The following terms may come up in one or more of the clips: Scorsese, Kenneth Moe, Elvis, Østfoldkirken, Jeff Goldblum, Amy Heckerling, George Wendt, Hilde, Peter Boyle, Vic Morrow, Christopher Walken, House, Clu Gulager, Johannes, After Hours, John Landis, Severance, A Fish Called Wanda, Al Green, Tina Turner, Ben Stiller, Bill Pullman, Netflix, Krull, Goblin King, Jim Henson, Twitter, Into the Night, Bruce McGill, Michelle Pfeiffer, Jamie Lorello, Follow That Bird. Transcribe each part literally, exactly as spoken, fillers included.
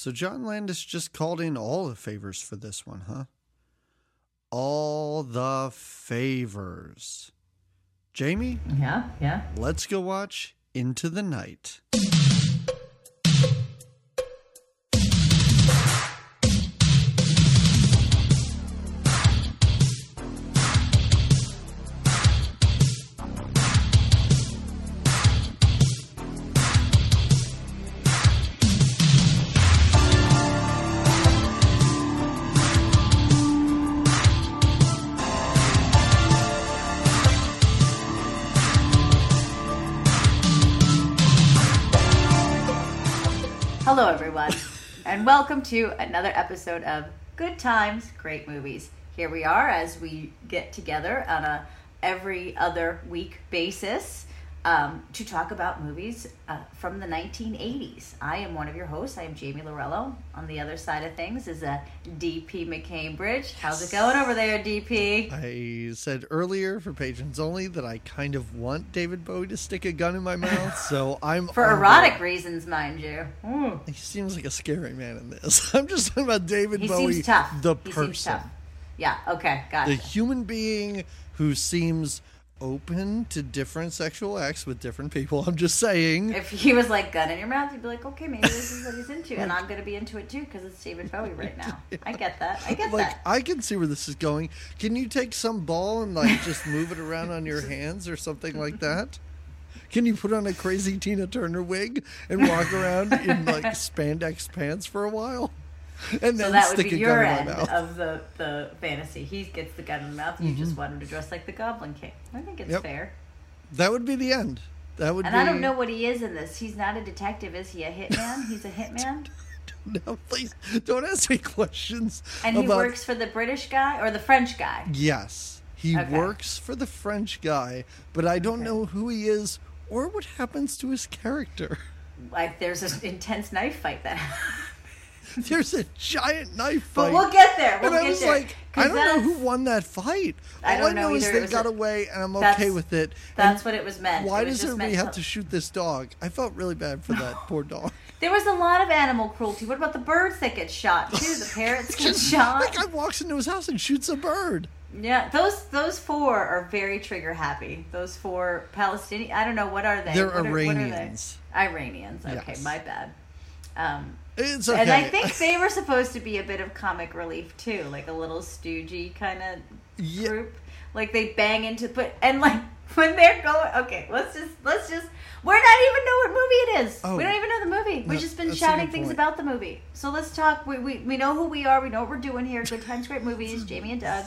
So John Landis just called in all the favors for this one, huh? All the favors. Jamie? Yeah, yeah. Let's go watch Into the Night. Hello, everyone, and welcome to another episode of Good Times, Great Movies. Here we are as we get together on a every other week basis um, to talk about movies uh, from the nineteen eighties. I am one of your hosts. I am Jamie Lorello. On the other side of things is a D P McCambridge. How's it going over there, D P? I said earlier for patrons only that I kind of want David Bowie to stick a gun in my mouth, so I'm for erotic board. Reasons, mind you. Mm. He seems like a scary man in this. I'm just talking about David he Bowie, seems tough. the he person. Seems tough. Yeah. Okay. Gotcha. The human being who seems open to different sexual acts with different people. I'm just saying. If he was like, gun in your mouth, you'd be like, okay, maybe this is what he's into, and I'm going to be into it too because it's David Bowie right now. Yeah. I get that. I get like, that. I can see where this is going. Can you take some ball and like just move it around on your hands or something like that? Can you put on a crazy Tina Turner wig and walk around in like spandex pants for a while? And then so that would be your end of the, the fantasy. He gets the gun in the mouth. You mm-hmm. just want him to dress like the Goblin King. I think it's yep. fair. That would be the end. That would. And be... I don't know what he is in this. He's not a detective. Is he a hitman? He's a hitman? No, please don't ask me questions. And he about... works for the British guy or the French guy? Yes. He okay. works for the French guy, but I don't okay. know who he is or what happens to his character. Like there's an intense knife fight that happens. There's a giant knife fight. But we'll get there. We'll and I was get there. like, I don't know who won that fight. All I, don't I know, know is they got a, away, and I'm okay with it. That's and what it was meant. Why does everybody have to shoot this dog? I felt really bad for that poor dog. There was a lot of animal cruelty. What about the birds that get shot, too? The parrots get Just, shot. That guy walks into his house and shoots a bird. Yeah, those those four are very trigger happy. Those four Palestinian. I don't know. What are they? They're what Iranians. Are, what are they? Iranians. Okay, yes. My bad. Um, it's okay. And I think they were supposed to be a bit of comic relief too, like a little stoogey kind of yeah. group. Like they bang into, but and like when they're going, okay, let's just let's just we're not even know what movie it is. Oh, we don't even know the movie. No, we've just been shouting things about the movie. So let's talk. We we we know who we are. We know what we're doing here. Good Times, Great Movies. Jamie and Doug.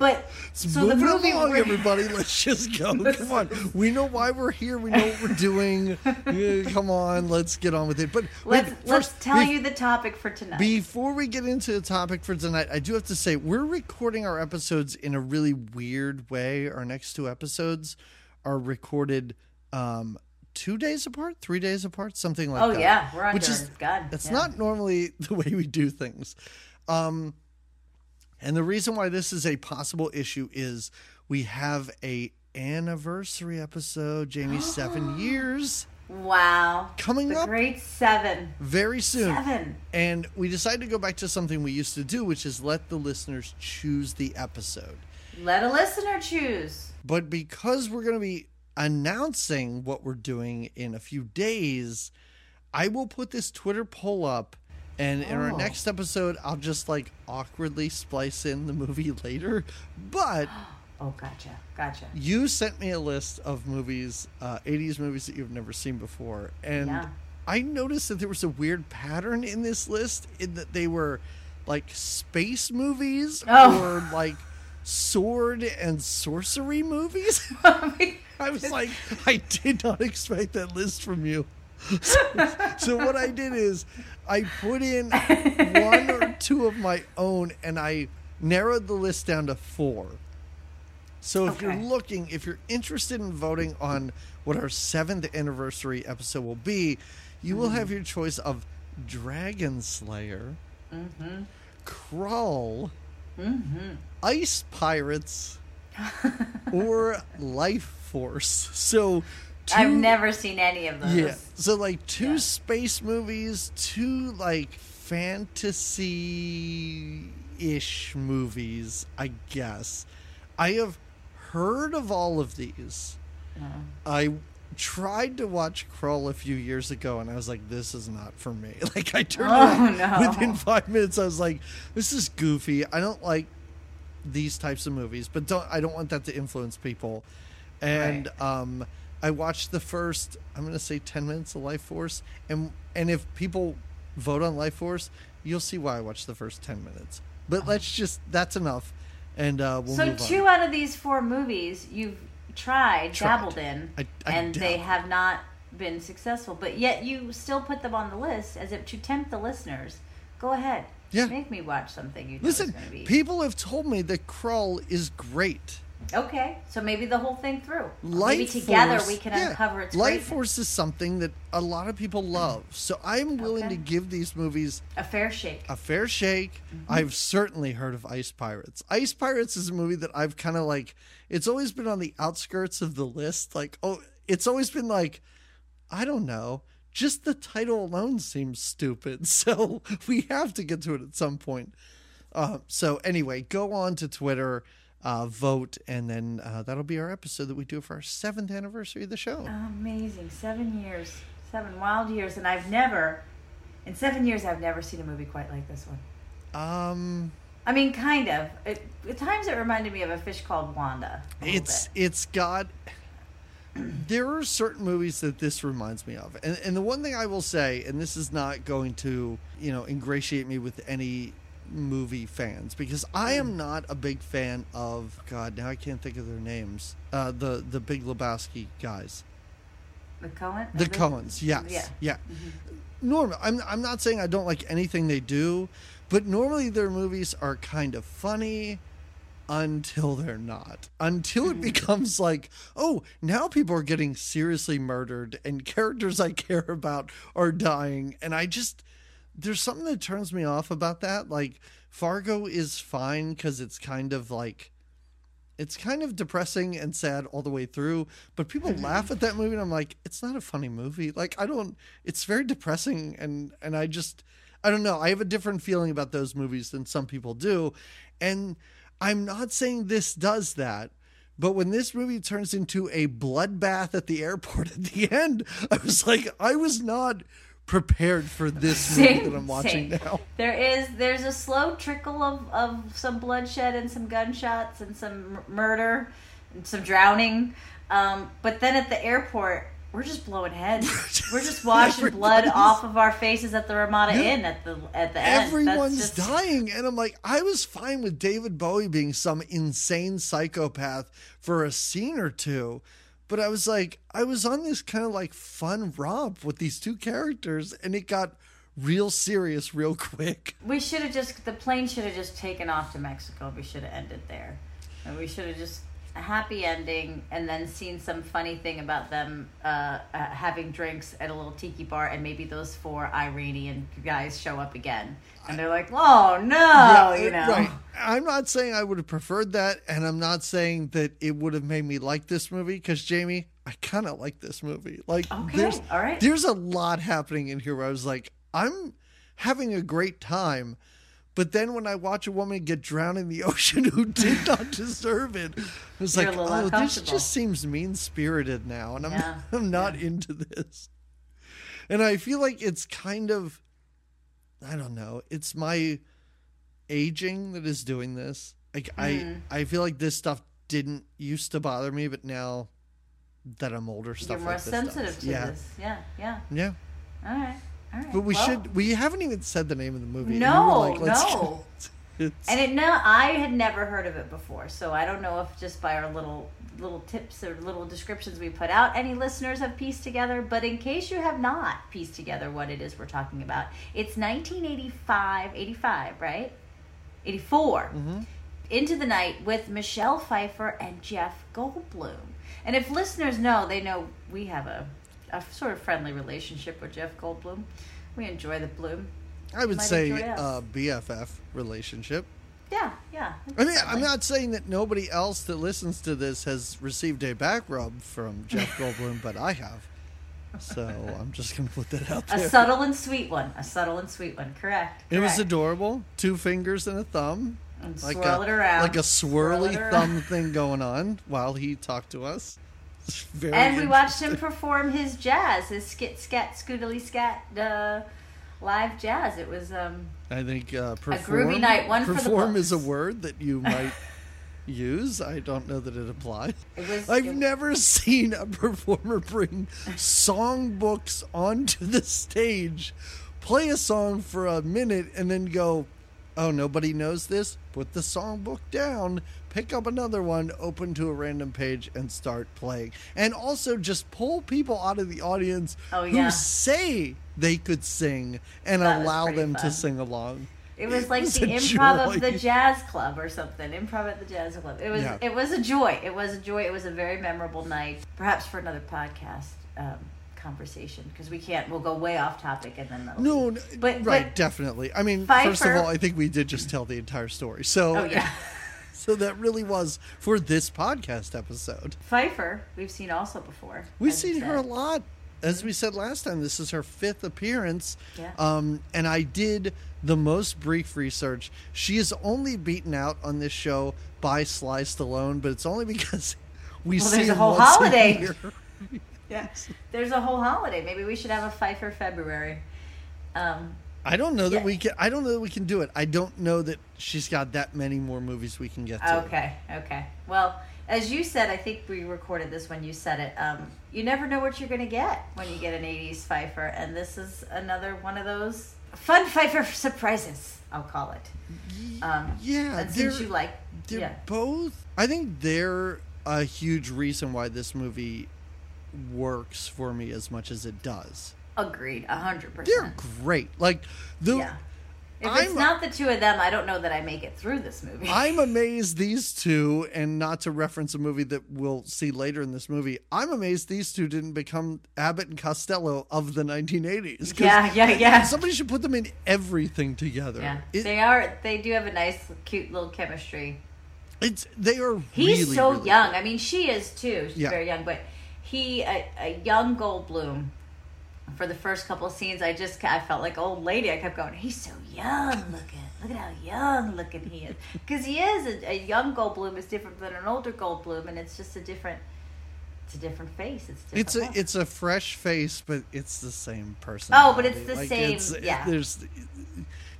But it's so the movie, along, everybody, let's just go. Come on, we know why we're here. We know what we're doing. Yeah, come on, let's get on with it. But let's wait, let's first, tell be, you the topic for tonight. Before we get into the topic for tonight, I do have to say we're recording our episodes in a really weird way. Our next two episodes are recorded um, two days apart, three days apart, something like oh, that. Oh yeah, we're on. Which is God. It's yeah. not normally the way we do things. Um, And the reason why this is a possible issue is we have a anniversary episode, Jamie, seven years. Wow. Coming the up. The great seven. Very soon. Seven. And we decided to go back to something we used to do, which is let the listeners choose the episode. Let a listener choose. But because we're going to be announcing what we're doing in a few days, I will put this Twitter poll up. And in oh. our next episode, I'll just like awkwardly splice in the movie later. But oh, gotcha, gotcha. You sent me a list of movies, uh, eighties movies that you've never seen before, and yeah. I noticed that there was a weird pattern in this list in that they were like space movies oh. or like sword and sorcery movies. I was like, I did not expect that list from you. So, so what I did is I put in one or two of my own and I narrowed the list down to four. So if okay. you're looking, if you're interested in voting on what our seventh anniversary episode will be, you mm-hmm. will have your choice of Dragon Slayer, mm-hmm. Crawl, mm-hmm. Ice Pirates, or Life Force. So Two, I've never seen any of those. Yeah. So, like, two yeah. space movies, two, like, fantasy-ish movies, I guess. I have heard of all of these. Uh-huh. I tried to watch Krull a few years ago, and I was like, this is not for me. Like, I turned oh, it no. within five minutes. I was like, this is goofy. I don't like these types of movies, but don't I don't want that to influence people. And, right. um... I watched the first, I'm going to say ten minutes of Life Force. And and if people vote on Life Force, you'll see why I watched the first ten minutes. But let's just, that's enough. And uh, we'll so move on. So two out of these four movies you've tried, tried. dabbled in, I, I and dabbled. They have not been successful. But yet you still put them on the list as if to tempt the listeners. Go ahead. Yeah. Make me watch something you know Listen, is going to be. People have told me that Krull is great. Okay, so maybe the whole thing through. Life maybe together Force, we can yeah. uncover its Life crazy. Force is something that a lot of people love. So I'm willing okay. to give these movies a fair shake. A fair shake. Mm-hmm. I've certainly heard of Ice Pirates. Ice Pirates is a movie that I've kind of like, it's always been on the outskirts of the list. Like, oh, it's always been like, I don't know. Just the title alone seems stupid. So we have to get to it at some point. Uh, so anyway, go on to Twitter. Uh, vote, and then uh, that'll be our episode that we do for our seventh anniversary of the show. Amazing. Seven years. Seven wild years. And I've never, in seven years, I've never seen a movie quite like this one. Um, I mean, kind of. It, at times it reminded me of A Fish Called Wanda. It's bit. It's got, there are certain movies that this reminds me of. And, and the one thing I will say, and this is not going to, you know, ingratiate me with any movie fans, because I am not a big fan of God. Now I can't think of their names. Uh, the the Big Lebowski guys, the Coen, the Coens. Yes, yeah. yeah. Mm-hmm. Normally, I'm I'm not saying I don't like anything they do, but normally their movies are kind of funny until they're not. Until it becomes like, oh, now people are getting seriously murdered, and characters I care about are dying, and I just. There's something that turns me off about that. Like, Fargo is fine because it's kind of like, it's kind of depressing and sad all the way through. But people laugh at that movie, and I'm like, it's not a funny movie. Like, I don't, it's very depressing. And, and I just, I don't know. I have a different feeling about those movies than some people do. And I'm not saying this does that. But when this movie turns into a bloodbath at the airport at the end, I was like, I was not prepared for this same, movie that I'm watching same. now. There is there's a slow trickle of, of some bloodshed and some gunshots and some murder and some drowning. Um, but then at the airport, we're just blowing heads. We're just washing blood off of our faces at the Ramada yeah. Inn at the at the end. Everyone's That's just... dying, and I'm like, I was fine with David Bowie being some insane psychopath for a scene or two. But I was like, I was on this kind of like fun romp with these two characters, and it got real serious real quick. We should have just, the plane should have just taken off to Mexico. We should have ended there. And we should have just, a happy ending, and then seen some funny thing about them uh, uh, having drinks at a little tiki bar, and maybe those four Iranian guys show up again. And they're like, oh, no, yeah, you know. Right. I'm not saying I would have preferred that, and I'm not saying that it would have made me like this movie, because, Jamie, I kind of like this movie. Like, okay, there's, all right. There's a lot happening in here where I was like, I'm having a great time. But then when I watch a woman get drowned in the ocean who did not deserve it, I was You're like, oh, this just seems mean-spirited now. And I'm, yeah. I'm not yeah. into this. And I feel like it's kind of, I don't know, it's my aging that is doing this. Like mm. I, I feel like this stuff didn't used to bother me, but now that I'm older, stuff You're like this You're more sensitive does. to yeah. this. Yeah, yeah. Yeah. All right. Right. But we well, should. We haven't even said the name of the movie. No, we like, no. It. And it, no, I had never heard of it before, so I don't know if just by our little little tips or little descriptions we put out, any listeners have pieced together. But in case you have not pieced together what it is we're talking about, it's nineteen eighty-five, eighty-five, right? eighty-four. Mm-hmm. Into the Night with Michelle Pfeiffer and Jeff Goldblum. And if listeners know, they know we have a. a sort of friendly relationship with Jeff Goldblum. We enjoy the bloom. I would Might say uh, B F F relationship. Yeah, yeah. I mean, I'm not saying that nobody else that listens to this has received a back rub from Jeff Goldblum, but I have. So I'm just going to put that out there. A subtle and sweet one. A subtle and sweet one. Correct. Correct. It was adorable. Two fingers and a thumb. And like swirl a, it around. Like a swirly swirl thumb thing going on while he talked to us. Very and we watched him perform his jazz, his skit, scat, scootily, scat, uh, live jazz. It was, um, I think, uh, perform, a groovy night. One perform for perform is a word that you might use. I don't know that it applies. It was, I've it, never seen a performer bring songbooks onto the stage, play a song for a minute, and then go, oh, nobody knows this? Put the songbook down, pick up another one, open to a random page, and start playing. And also just pull people out of the audience oh, who yeah. say they could sing and that allow them fun. to sing along. It was like it was the improv joy. of the jazz club or something. Improv at the jazz club. It was yeah. it was a joy. It was a joy. It was a very memorable night. Perhaps for another podcast um, conversation, because we can't. We'll go way off topic and then that'll no, no but, right, but definitely. I mean, Pfeiffer, first of all, I think we did just tell the entire story. So, oh, yeah. so that really was for this podcast episode. Pfeiffer, we've seen also before. We've seen her a lot. As we said last time, this is her fifth appearance, yeah. um, and I did the most brief research. She is only beaten out on this show by Sly Stallone, but it's only because we well, see there's a whole holiday. Year. Yes, there's a whole holiday. Maybe we should have a Pfeiffer February. Um, I don't know that yeah. we can. I don't know that we can do it. I don't know that she's got that many more movies we can get to. Okay, okay. Well. As you said, I think we recorded this when you said it, um, you never know what you're going to get when you get an eighties Pfeiffer, and this is another one of those fun Pfeiffer surprises, I'll call it. Um, yeah. And since you like... They're yeah. both... I think they're a huge reason why this movie works for me as much as it does. Agreed, one hundred percent. They're great. Like, the... Yeah. If it's I'm, not the two of them, I don't know that I make it through this movie. I'm amazed these two, and not to reference a movie that we'll see later in this movie, I'm amazed these two didn't become Abbott and Costello of the nineteen eighties. Yeah, yeah, yeah. Somebody should put them in everything together. Yeah, it, they are. They do have a nice, cute little chemistry. It's they are. He's really, so really young. Cool. I mean, she is too. She's yeah. very young, but he, a, a young Goldblum. For the first couple of scenes, I just I felt like old lady. I kept going, he's so young looking. Look at how young looking he is. Because he is a, a young Goldblum is different than an older Goldblum, and it's just a different, it's a different face. It's different it's a look. It's a fresh face, but it's the same person. Oh, but it's the like, same. It's, yeah, there's,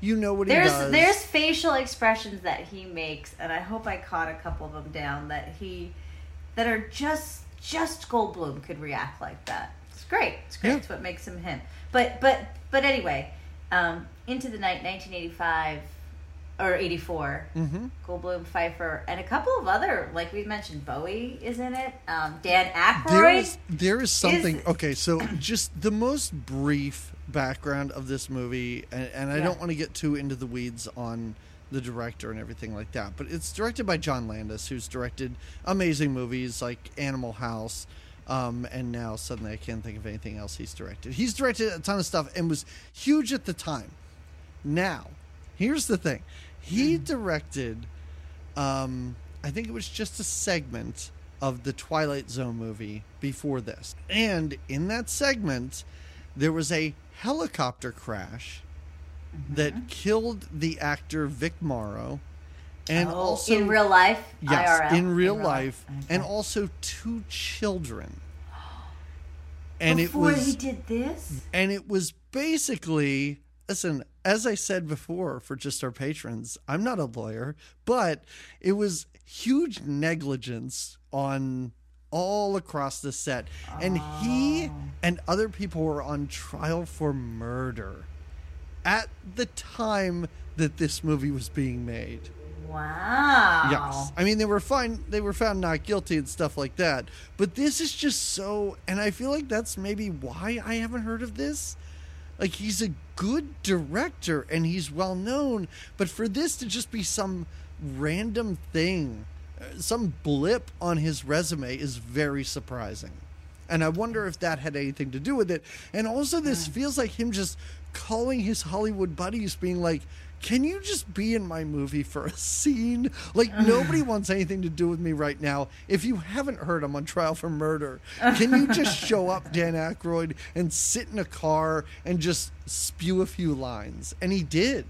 you know what there's, he does. There's facial expressions that he makes, and I hope I caught a couple of them down that he, that are just just Goldblum could react like that. Great, it's great. Yeah. It's what makes him him. But but but anyway, um, Into the Night, nineteen eighty-five or eighty-four. Mm-hmm. Goldblum, Pfeiffer, and a couple of other, like we mentioned, Bowie is in it. Um, Dan Aykroyd. There is, there is something. Is, okay, so just the most brief background of this movie, and, and I yeah. don't want to get too into the weeds on the director and everything like that. But it's directed by John Landis, who's directed amazing movies like Animal House. Um, and now suddenly I can't think of anything else he's directed. He's directed a ton of stuff and was huge at the time. Now, here's the thing. He mm. directed, um, I think it was just a segment of the Twilight Zone movie before this. And in that segment, there was a helicopter crash mm-hmm. that killed the actor Vic Morrow. And oh, also, in real life? Yes, I R L. in real, in real life. life. Okay. And also two children. And before it was, he did this? And it was basically, listen, as I said before for just our patrons, I'm not a lawyer, but it was huge negligence on all across the set. Oh. And he and other people were on trial for murder at the time that this movie was being made. Wow. Yes. I mean, they were fine. They were found not guilty and stuff like that. But this is just so, and I feel like that's maybe why I haven't heard of this. Like, he's a good director and he's well known, but for this to just be some random thing, some blip on his resume is very surprising. And I wonder if that had anything to do with it. And also this yeah. feels like him just calling his Hollywood buddies, being like, can you just be in my movie for a scene? Like, uh, nobody wants anything to do with me right now. If you haven't heard, I'm on trial for murder. Can you just show up, Dan Aykroyd, and sit in a car and just spew a few lines? And he did.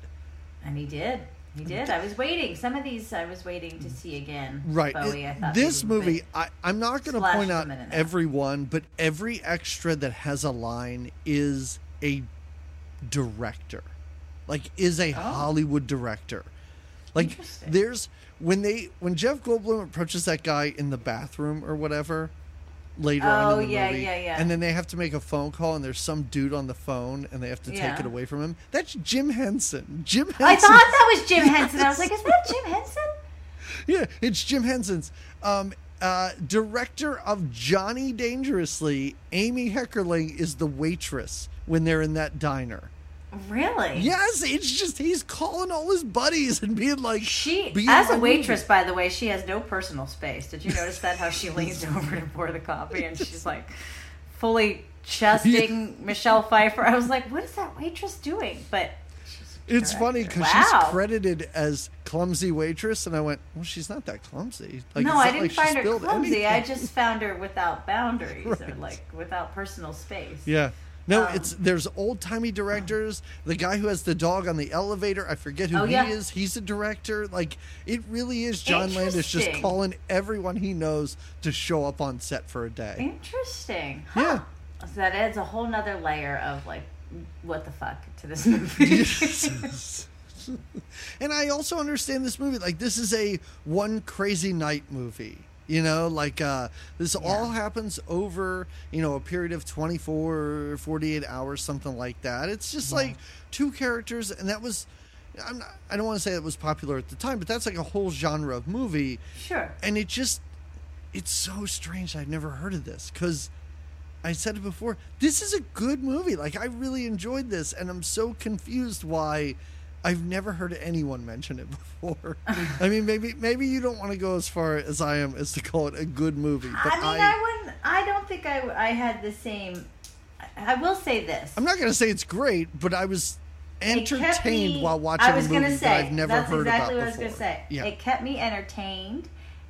And he did. He did. I was waiting. Some of these I was waiting to see again. Right. Bowie, I thought this movie, I, I'm not going to point out everyone, but every extra that has a line is a director. Like, is a oh. Hollywood director. Like, there's when they when Jeff Goldblum approaches that guy in the bathroom or whatever later oh, on in the yeah, movie, yeah, yeah. and then they have to make a phone call, and there's some dude on the phone, and they have to yeah. take it away from him. That's Jim Henson. Jim Henson. I thought that was Jim Henson. I was like, is that Jim Henson? Yeah, it's Jim Henson's. Um, uh, director of Johnny Dangerously, Amy Heckerling is the waitress when they're in that diner. Really? Yes, it's just he's calling all his buddies and being like, she be as a waitress, movie. By the way, she has no personal space. Did you notice that? How she leans over to pour the coffee and she's like fully chesting yeah. Michelle Pfeiffer. I was like, what is that waitress doing? But she's it's funny because wow. she's credited as clumsy waitress, and I went, well, she's not that clumsy. Like, no, I didn't like find her clumsy. Anything. I just found her without boundaries right. or like without personal space. Yeah. No, um, it's there's old-timey directors. The guy who has the dog on the elevator, I forget who oh, he yeah. is. He's a director. Like, it really is John Landis just calling everyone he knows to show up on set for a day. Interesting. Huh. Yeah. So that adds a whole nother layer of, like, what the fuck to this movie. And I also understand this movie. Like, this is a one crazy night movie. You know, like, uh, this yeah. all happens over, you know, a period of twenty-four, forty-eight hours, something like that. It's just yeah. like two characters. And that was, I'm not, I don't want to say it was popular at the time, but that's like a whole genre of movie. Sure. And it just, it's so strange. I've never heard of this because I said it before. This is a good movie. Like, I really enjoyed this. And I'm so confused why I've never heard anyone mention it before. I mean, maybe maybe you don't want to go as far as I am as to call it a good movie. But I mean, I, I wouldn't. I don't think I, I had the same. I, I will say this. I'm not going to say it's great, but I was entertained me, while watching a movie say, that I've never heard exactly about before. That's exactly what I was going to say. Yeah. It kept me entertained,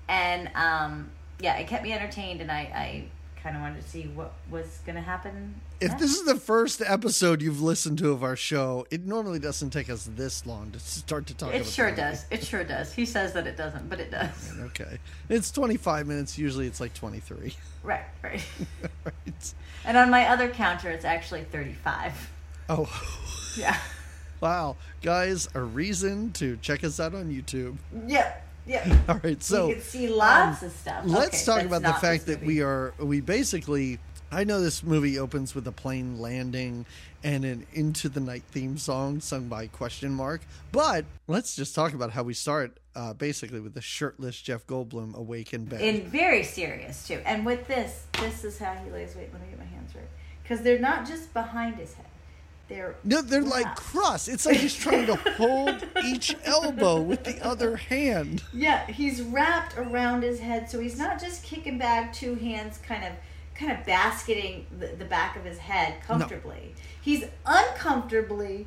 and um, yeah, it kept me entertained, and I. I kind of wanted to see what was going to happen next. If this is the first episode you've listened to of our show, it normally doesn't take us this long to start to talk it about it. It sure does. It sure does. He says that it doesn't, but it does. Okay. It's twenty-five minutes. Usually it's like twenty-three. Right, right. Right. And on my other counter, it's actually thirty-five. Oh. Yeah. Wow. Guys, a reason to check us out on YouTube. Yep. Yeah. All right. So you can see lots um, of stuff. Let's okay, talk about the fact that we are we basically. I know this movie opens with a plane landing and an Into the Night theme song sung by Question Mark. But let's just talk about how we start uh, basically with the shirtless Jeff Goldblum awake in bed. And very serious too. And with this, this is how he lays. Wait, let me get my hands right because they're not just behind his head. They're no, they're yeah. like cross. It's like he's trying to hold each elbow with the other hand. Yeah, he's wrapped around his head, so he's not just kicking back, two hands kind of kind of basketing the, the back of his head comfortably. No. He's uncomfortably,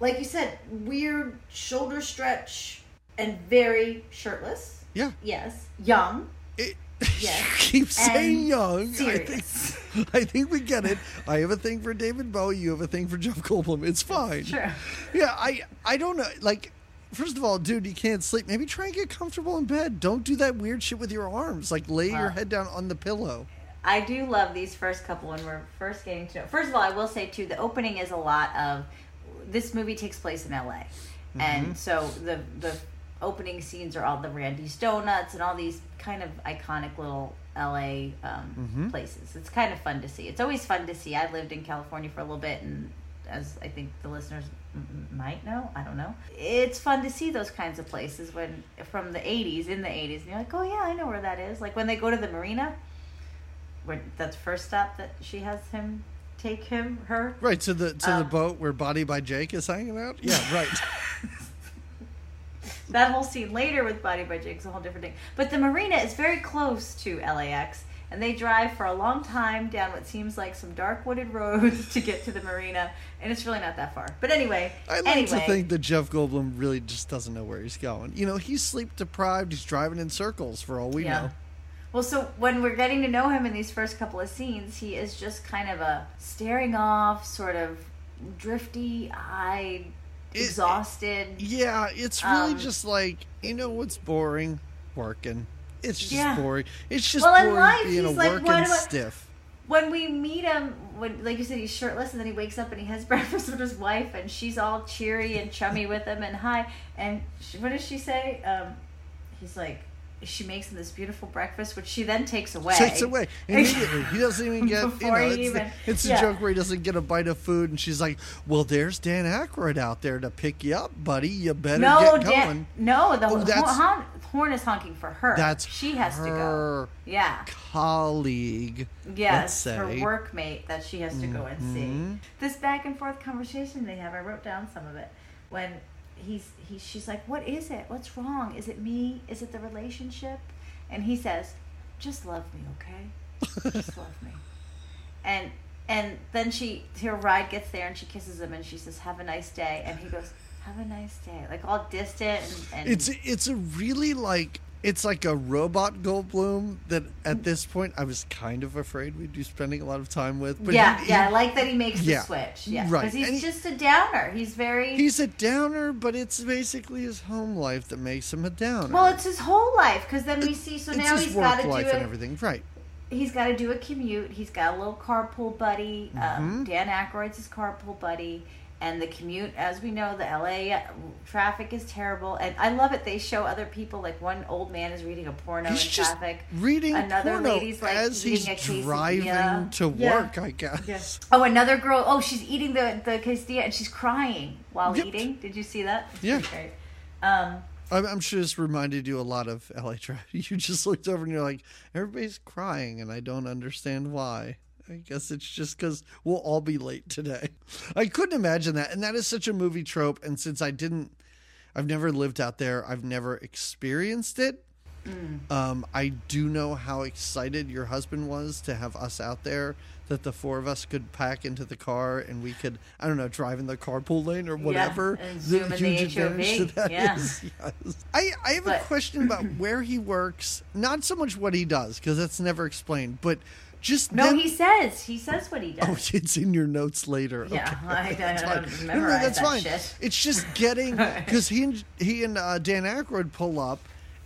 like you said, weird shoulder stretch and very shirtless. Yeah. Yes. Young. It- Yes. You keep saying young. I think, I think we get it. I have a thing for David Bowie. You have a thing for Jeff Goldblum. It's fine. Sure. Yeah, I, I don't know. Like, first of all, dude, you can't sleep. Maybe try and get comfortable in bed. Don't do that weird shit with your arms. Like, lay wow. your head down on the pillow. I do love these first couple when we're first getting to know. First of all, I will say, too, the opening is a lot of... This movie takes place in L A. Mm-hmm. And so the the... opening scenes are all the Randy's Donuts and all these kind of iconic little L A um, mm-hmm. places. It's kind of fun to see. It's always fun to see. I lived in California for a little bit, and as I think the listeners m- might know, I don't know. It's fun to see those kinds of places when from the eighties, in the eighties, and you're like, oh yeah, I know where that is. Like when they go to the marina, where that's the first stop that she has him take him, her. Right, to the to um, the boat where Body by Jake is hanging out? Yeah, right. That whole scene later with Body by Jake is a whole different thing. But the marina is very close to L A X, and they drive for a long time down what seems like some dark wooded road to get to the marina, and it's really not that far. But anyway, I like anyway. to think that Jeff Goldblum really just doesn't know where he's going. You know, he's sleep deprived. He's driving in circles for all we yeah. know. Well, so when we're getting to know him in these first couple of scenes, he is just kind of a staring off, sort of drifty-eyed, it, exhausted. Yeah, it's really um, just like, you know what's boring? Working. It's just yeah. boring. It's just well, boring life, being a like, working stiff. When we meet him, when like you said, he's shirtless, and then he wakes up and he has breakfast with his wife, and she's all cheery and chummy with him, and hi. And she, what does she say? Um, he's like, she makes him this beautiful breakfast, which she then takes away. Takes away immediately. He doesn't even get. Before you know, it's even, the, it's yeah. a joke where he doesn't get a bite of food, and she's like, "Well, there's Dan Aykroyd out there to pick you up, buddy. You better no, get Dan, going." No, the oh, horn, horn is honking for her. That's she has her to go. Yeah, colleague. Yes, her workmate that she has to mm-hmm. go and see. This back and forth conversation they have. I wrote down some of it when. He's he. She's like, what is it? What's wrong? Is it me? Is it the relationship? And he says, just love me, okay? Just love me. And and then she, her ride gets there, and she kisses him, and she says, have a nice day. And he goes, have a nice day, like all distant. And, and it's it's a really like it's like a robot Goldblum that at this point I was kind of afraid we'd be spending a lot of time with. But yeah, he, yeah, I like that he makes yeah, the switch. Yeah, right. Because he's he, just a downer. He's very... He's a downer, but it's basically his home life that makes him a downer. Well, it's his whole life, because then we see... So it's now he's got to do... It's his work life and everything, right. He's got to do a commute. He's got a little carpool buddy. Mm-hmm. Um, Dan Aykroyd's his carpool buddy. And the commute, as we know, the L A traffic is terrible. And I love it. They show other people, like one old man is reading a porno he's in just traffic. Reading another porno lady's like as eating he's a quesadilla. Driving to yeah. work, I guess. Yes. Oh, another girl. Oh, she's eating the the quesadilla and she's crying while yep. eating. Did you see that? Yeah. Great. Um, I'm, I'm sure this reminded you a lot of L A traffic. You just looked over and you're like, everybody's crying and I don't understand why. I guess it's just because we'll all be late today. I couldn't imagine that. And that is such a movie trope. And since I didn't, I've never lived out there. I've never experienced it. Mm. Um, I do know how excited your husband was to have us out there, that the four of us could pack into the car and we could, I don't know, drive in the carpool lane or whatever. Yeah, and zoom the in huge the advantage to that yeah. is, yes. I, I have but. a question about where he works. Not so much what he does, because that's never explained, but... Just no, them. he says. He says what he does. Oh, it's in your notes later. Yeah, okay. I, I that's don't fine. memorize no, no, that's that fine. shit. It's just getting, because he and, he and uh, Dan Aykroyd pull up,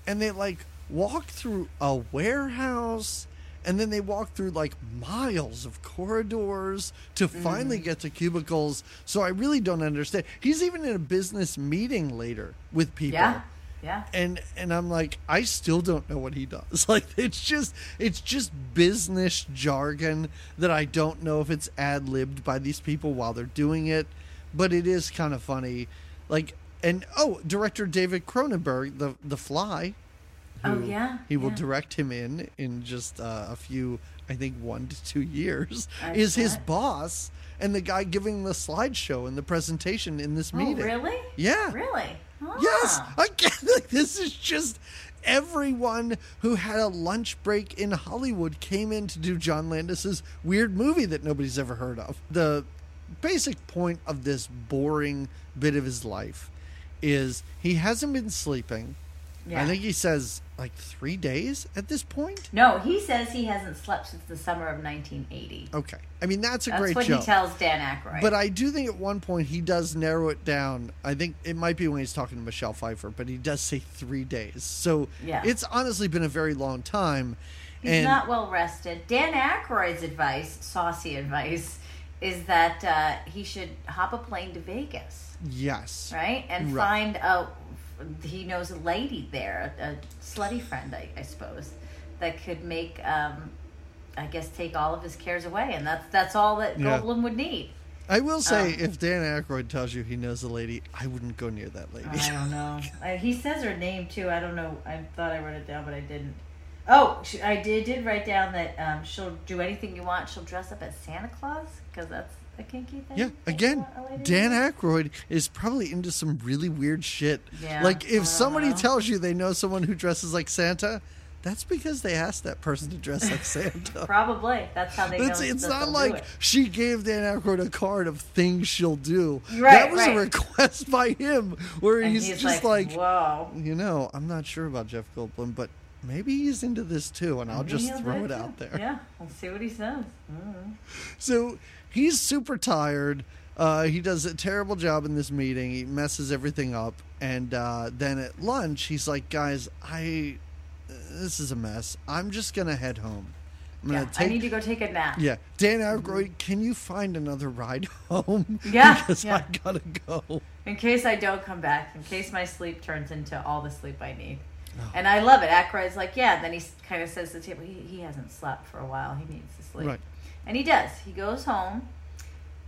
and they like walk through a warehouse, and then they walk through like miles of corridors to mm. finally get to cubicles. So I really don't understand. He's even in a business meeting later with people. Yeah. Yeah. And and I'm like, I still don't know what he does. Like, it's just it's just business jargon that I don't know if it's ad-libbed by these people while they're doing it, but it is kind of funny. Like, and oh, director David Cronenberg, the the Fly. Who oh yeah. He will yeah. direct him in in just uh, a few, I think one to two years. I is bet. his boss and the guy giving the slideshow and the presentation in this oh, meeting. Really? Yeah. Really? Ah. Yes, again, like, this is just everyone who had a lunch break in Hollywood came in to do John Landis's weird movie that nobody's ever heard of. The basic point of this boring bit of his life is he hasn't been sleeping. Yeah. I think he says like three days at this point. No, he says he hasn't slept since the summer of nineteen eighty. Okay. I mean, that's a that's great joke. That's what he tells Dan Aykroyd. But I do think at one point he does narrow it down. I think it might be when he's talking to Michelle Pfeiffer, but he does say three days. So yeah. it's honestly been a very long time. He's and not well rested. Dan Aykroyd's advice, saucy advice, is that uh, he should hop a plane to Vegas. Yes. Right? And right. find a... He knows a lady there, a, a slutty friend, I, I suppose, that could make, um, I guess, take all of his cares away. And that's, that's all that yeah. Goldblum would need. I will say, um, if Dan Aykroyd tells you he knows a lady, I wouldn't go near that lady. I don't know. I, he says her name, too. I don't know. I thought I wrote it down, but I didn't. Oh, I did, did write down that um, she'll do anything you want. She'll dress up as Santa Claus, because that's... A kinky thing? Yeah, again, Dan Aykroyd is probably into some really weird shit. Yeah, like, if somebody know. tells you they know someone who dresses like Santa, That's because they asked that person to dress like Santa. Probably. That's how they know. It's, it's not like it. She gave Dan Aykroyd a card of things she'll do. Right, that was right. a request by him where and he's, he's just like, like, whoa. You know, I'm not sure about Jeff Goldblum, but maybe he's into this too, and maybe I'll just throw it too. out there. Yeah, we'll see what he says. Mm. So he's super tired. Uh, he does a terrible job in this meeting. He messes everything up. And uh, then at lunch, he's like, guys, I... this is a mess. I'm just gonna head home. I'm yeah, gonna take, I need to go take a nap. Yeah, Dan Aykroyd, mm-hmm. can you find another ride home? Yeah, because yeah. I gotta go. In case I don't come back. In case my sleep turns into all the sleep I need. Oh. And I love it. Aykroyd's like, yeah. And then he kind of says to the table, he, he hasn't slept for a while. He needs to sleep. Right. And he does. He goes home,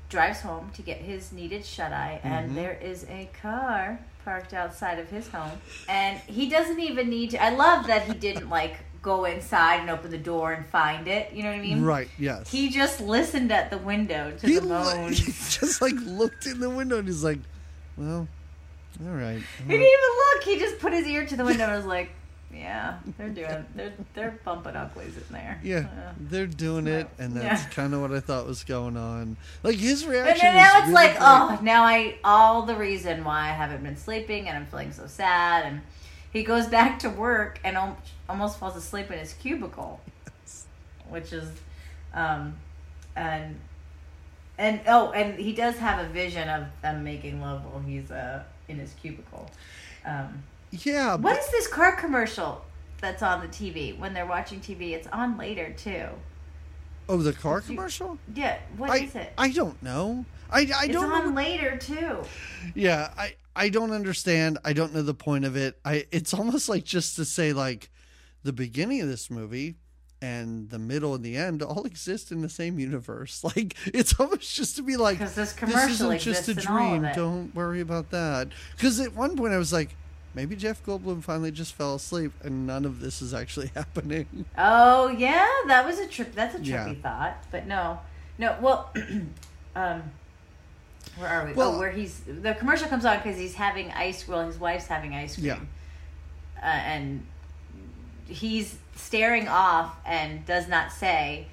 drives home to get his needed shut eye, mm-hmm. and there is a car parked outside of his home, and he doesn't even need to. I love that he didn't like go inside and open the door and find it. You know what I mean? Right. Yes. He just listened at the window to he the moan. Lo- he just like looked in the window and he's like, "Well, all right." He didn't even look. He just put his ear to the window and was like, "Yeah, they're doing. They're they're bumping uglies in there." Yeah, uh, they're doing it, and that's yeah. kind of what I thought was going on. Like his reaction. And now it's really like, funny. oh, now I all the reason why I haven't been sleeping, and I'm feeling so sad. And he goes back to work and almost falls asleep in his cubicle, yes. which is, um, and and oh, and he does have a vision of them making love while he's uh in his cubicle. Um, Yeah. What is this car commercial that's on the T V when they're watching T V? It's on later too. Oh, the car you, commercial? Yeah. What I, is it? I don't know. I, I it's don't. It's on know. later too. Yeah. I, I don't understand. I don't know the point of it. I it's almost like just to say like the beginning of this movie and the middle and the end all exist in the same universe. Like it's almost just to be like this, this isn't just a dream. Don't worry about that. Because at one point I was like, maybe Jeff Goldblum finally just fell asleep and none of this is actually happening. Oh, yeah. That was a trip. That's a trippy yeah. thought. But no. No. Well, um, where are we? Well, oh, where he's. The commercial comes on because he's having ice. Well, his wife's having ice cream. Yeah. Uh, and he's staring off and does not say,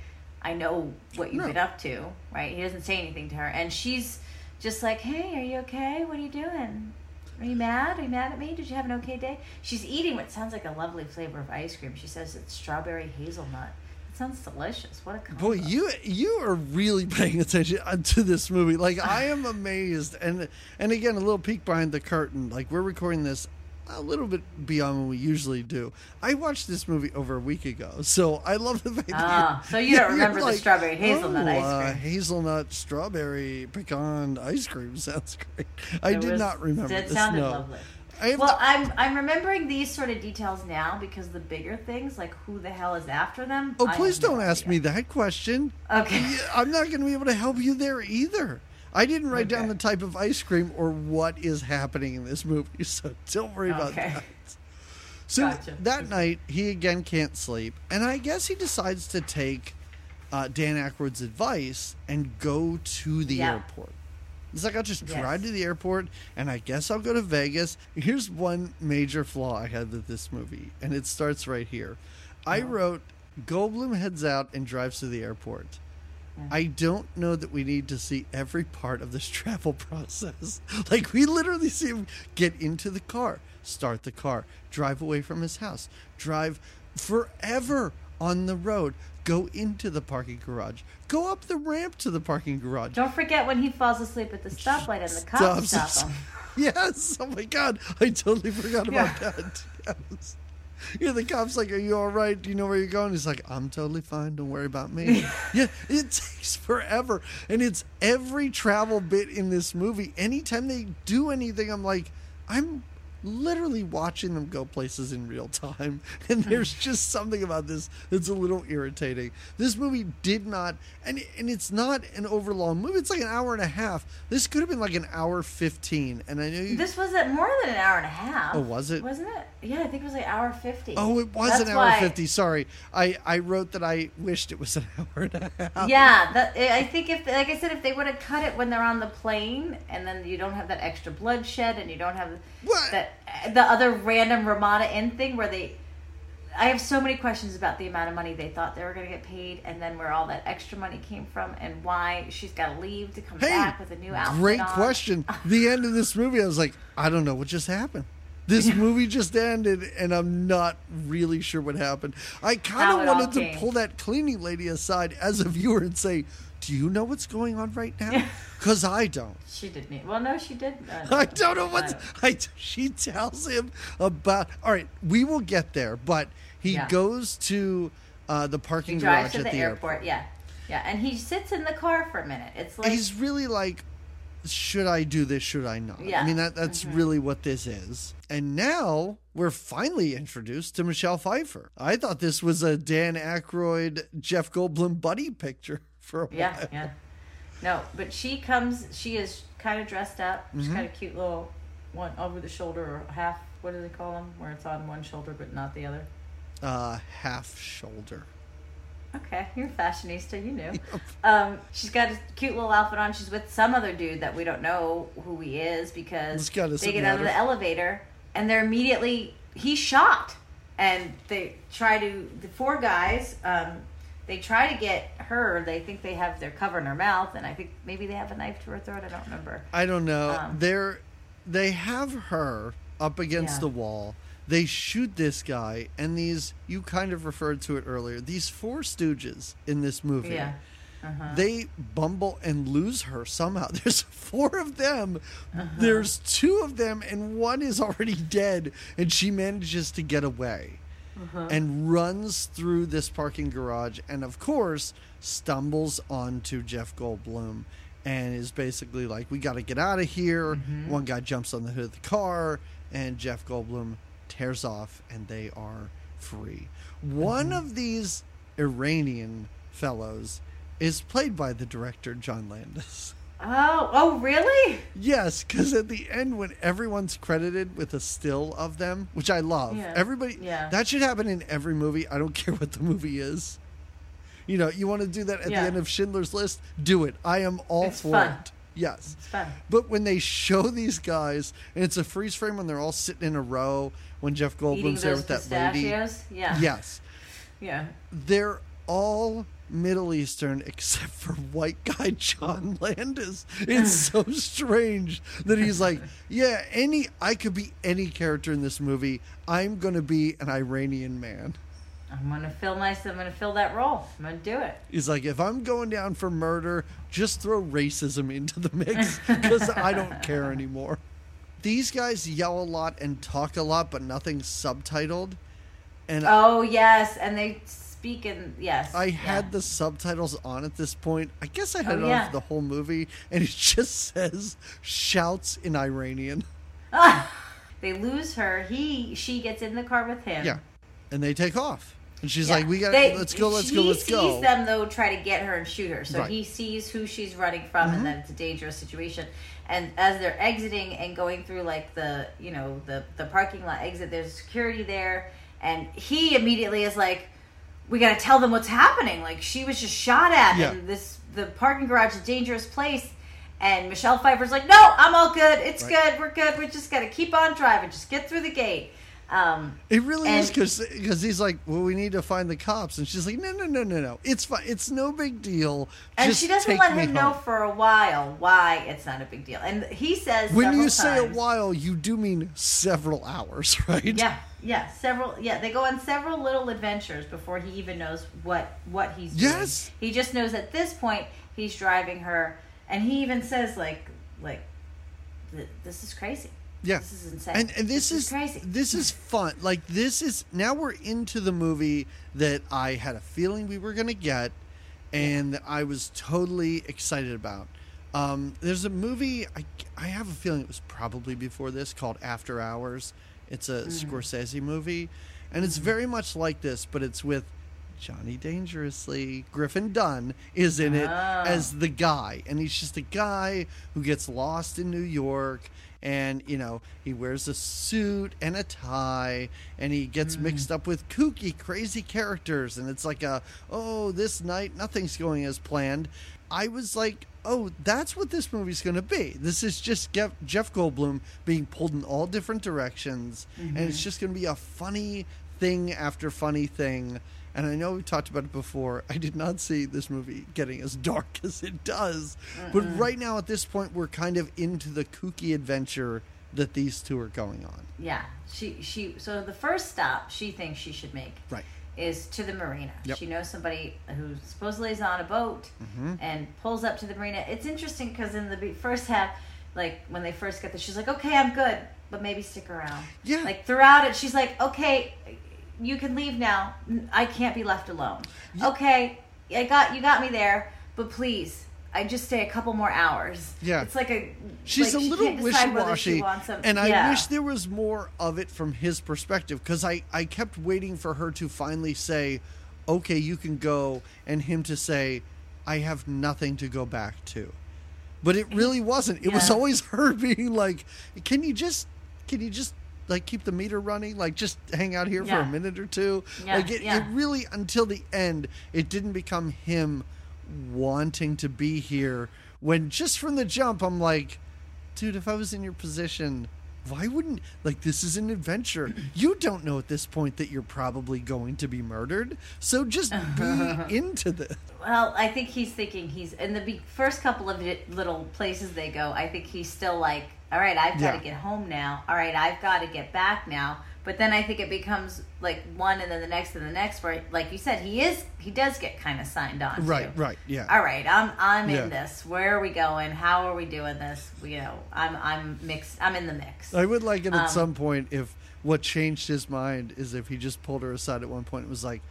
I know what you've no. been up to. Right? He doesn't say anything to her. And she's just like, hey, are you okay? What are you doing? Are you mad? Are you mad at me? Did you have an okay day? She's eating what sounds like a lovely flavor of ice cream. She says it's strawberry hazelnut. It sounds delicious. What a combo. Boy, you you are really paying attention to this movie. Like, I am amazed. And, and again, a little peek behind the curtain. Like, we're recording this a little bit beyond what we usually do. I watched this movie over a week ago, so I love the fact oh, that so you don't remember the like, strawberry hazelnut oh, ice cream. Uh, hazelnut strawberry pecan ice cream sounds great. I it did was, not remember. It this, sounded no. lovely. I well, not- I'm I'm remembering these sort of details now because the bigger things, like who the hell is after them. Oh, I please don't no ask idea. me that question. Okay, I'm not going to be able to help you there either. I didn't write okay. down the type of ice cream or what is happening in this movie, so don't worry okay. about that. So gotcha. that night, he again can't sleep, and I guess he decides to take uh, Dan Aykroyd's advice and go to the yeah. airport. It's like, I'll just yes. drive to the airport, and I guess I'll go to Vegas. Here's one major flaw I had with this movie, and it starts right here. Oh. I wrote, Goldblum heads out and drives to the airport. I don't know that we need to see every part of this travel process. Like, we literally see him get into the car, start the car, drive away from his house, drive forever on the road, go into the parking garage, go up the ramp to the parking garage. Don't forget when he falls asleep at the stoplight and the cops stop, stop him. Yes. Oh, my God. I totally forgot about yeah. that. Yes. Yeah, the cop's like, are you all right? Do you know where you're going? He's like, I'm totally fine. Don't worry about me. Yeah, it takes forever. And it's every travel bit in this movie. Anytime they do anything, I'm like, I'm literally watching them go places in real time. And there's just something about this that's a little irritating. This movie did not, and, and it's not an overlong movie. It's like an hour and a half. This could have been like an hour fifteen. And I know you, this wasn't more than an hour and a half. Oh, was it? Wasn't it? Yeah, I think it was like hour fifty. Oh, it was that's an hour why... fifty. Sorry, I, I wrote that I wished it was an hour and a half. Yeah, that, I think if, like I said, if they would have cut it when they're on the plane, and then you don't have that extra bloodshed, and you don't have what? that the other random Ramada Inn thing where they I have so many questions about the amount of money they thought they were going to get paid, and then where all that extra money came from, and why she's got to leave to come hey, back with a new outfit. Great on. question. The end of this movie, I was like, I don't know what just happened. This movie just ended, and I'm not really sure what happened. I kind of wanted to pull that cleaning lady aside as a viewer and say, do you know what's going on right now? Because I don't. She didn't. Well, no, she didn't. Uh, no, I don't know what's... I, she tells him about... All right, we will get there, but he yeah. goes to uh, the parking he drives garage to the at the airport. airport. Yeah, yeah, and he sits in the car for a minute. It's like... He's really like... Should I do this? Should I not? Yeah. I mean, that, that's mm-hmm. really what this is. And now we're finally introduced to Michelle Pfeiffer. I thought this was a Dan Aykroyd, Jeff Goldblum buddy picture for a yeah, while. Yeah, yeah. No, but she comes, she is kind of dressed up. She's mm-hmm. got a cute little one over the shoulder or half, what do they call them? Where it's on one shoulder but not the other. Uh, half shoulder. Okay, you're a fashionista, you knew. Yep. Um, she's got a cute little outfit on. She's with some other dude that we don't know who he is because they get out of the elevator and they're immediately, he's shot. And they try to, the four guys, um, they try to get her. They think they have their cover in her mouth, and I think maybe they have a knife to her throat. I don't remember. I don't know. Um, they're, they have her up against yeah. the wall. They shoot this guy, and these, you kind of referred to it earlier, these four stooges in this movie, yeah. uh-huh. they bumble and lose her somehow. There's four of them. Uh-huh. There's two of them, and one is already dead, and she manages to get away uh-huh. and runs through this parking garage and, of course, stumbles onto Jeff Goldblum and is basically like, we got to get out of here. Mm-hmm. One guy jumps on the hood of the car, and Jeff Goldblum tears off, and they are free. One mm-hmm. of these Iranian fellows is played by the director John Landis. Oh, oh, really? Yes, because at the end, when everyone's credited with a still of them, which I love, yeah. everybody yeah. that should happen in every movie. I don't care what the movie is. You know, you want to do that at yeah. the end of Schindler's List? Do it. I am all it's for fun. it. Yes. It's fun. But when they show these guys, and it's a freeze frame when they're all sitting in a row, when Jeff Goldblum's there with that lady. Yeah. Yes. Yeah. They're all Middle Eastern except for white guy John Landis. It's so strange that he's like, yeah, any I could be any character in this movie. I'm going to be an Iranian man. I'm going to feel nice. I'm going to fill that role. I'm going to do it. He's like, if I'm going down for murder, just throw racism into the mix because I don't care anymore. These guys yell a lot and talk a lot, but nothing's subtitled. And Oh, I, yes. And they speak in, yes. I yeah. had the subtitles on at this point. I guess I had oh, it on yeah. for the whole movie. And it just says, shouts in Iranian. They lose her. He, She gets in the car with him. Yeah. And they take off. And she's yeah. like, "We got to let's go, let's go, let's go." He sees them though try to get her and shoot her, so right. he sees who she's running from, mm-hmm. and that it's a dangerous situation. And as they're exiting and going through like the you know the the parking lot exit, there's security there, and he immediately is like, "We got to tell them what's happening." Like she was just shot at, yeah. and this the parking garage is a dangerous place. And Michelle Pfeiffer's like, "No, I'm all good. It's right. good. We're good. We just got to keep on driving. Just get through the gate." Um, it really and, is because he's like, well, we need to find the cops. And she's like, no, no, no, no, no. It's fine. It's no big deal. And Just she doesn't let him know for a while why it's not a big deal. And he says when you times, say a while, you do mean several hours, right? Yeah. Yeah. Several. Yeah. They go on several little adventures before he even knows what, what he's doing. Yes. He just knows at this point he's driving her. And he even says like, like, this is crazy. Yeah. This is insane. And, and this, this is, is crazy. This is fun. Like, this is now we're into the movie that I had a feeling we were going to get and yeah. that I was totally excited about. Um, there's a movie, I, I have a feeling it was probably before this, called After Hours. It's a mm. Scorsese movie. And it's very much like this, but it's with Johnny Dangerously. Griffin Dunne is in it oh. as the guy. And he's just a guy who gets lost in New York. And, you know, he wears a suit and a tie and he gets mm. mixed up with kooky, crazy characters. And it's like, a, oh, this night, nothing's going as planned. I was like, oh, that's what this movie's going to be. This is just Jeff Goldblum being pulled in all different directions. Mm-hmm. And it's just going to be a funny thing after funny thing. And I know we talked about it before. I did not see this movie getting as dark as it does. Uh-uh. But right now at this point, we're kind of into the kooky adventure that these two are going on. Yeah. She she so the first stop she thinks she should make right. is to the marina. Yep. She knows somebody who supposedly is on a boat mm-hmm. and pulls up to the marina. It's interesting because in the first half, like when they first get there, she's like, okay, I'm good, but maybe stick around. Yeah. Like throughout it, she's like, okay, you can leave now. I can't be left alone. Yeah. Okay, I got you got me there, but please, I just stay a couple more hours. Yeah. It's like a... She's like a little wishy-washy. And I yeah. wish there was more of it from his perspective, because I, I kept waiting for her to finally say, okay, you can go, and him to say, I have nothing to go back to. But it really wasn't. It yeah. was always her being like, can you just... Can you just... like keep the meter running, like just hang out here yeah. for a minute or two. Yeah, like it, yeah. it really, until the end, it didn't become him wanting to be here, when just from the jump, I'm like, dude, if I was in your position, why wouldn't, like, this is an adventure. You don't know at this point that you're probably going to be murdered. So just be into this. Well, I think he's thinking he's in the be- first couple of little places they go. I think he's still like, all right, I've got yeah. to get home now. All right, I've got to get back now. But then I think it becomes like one and then the next and the next where, like you said, he is he does get kind of signed on. Right, to. right, yeah. All right, I'm I'm yeah. in this. Where are we going? How are we doing this? You know, I'm I'm mixed. I'm in the mix. I would like it at um, some point if what changed his mind is if he just pulled her aside at one point and was like,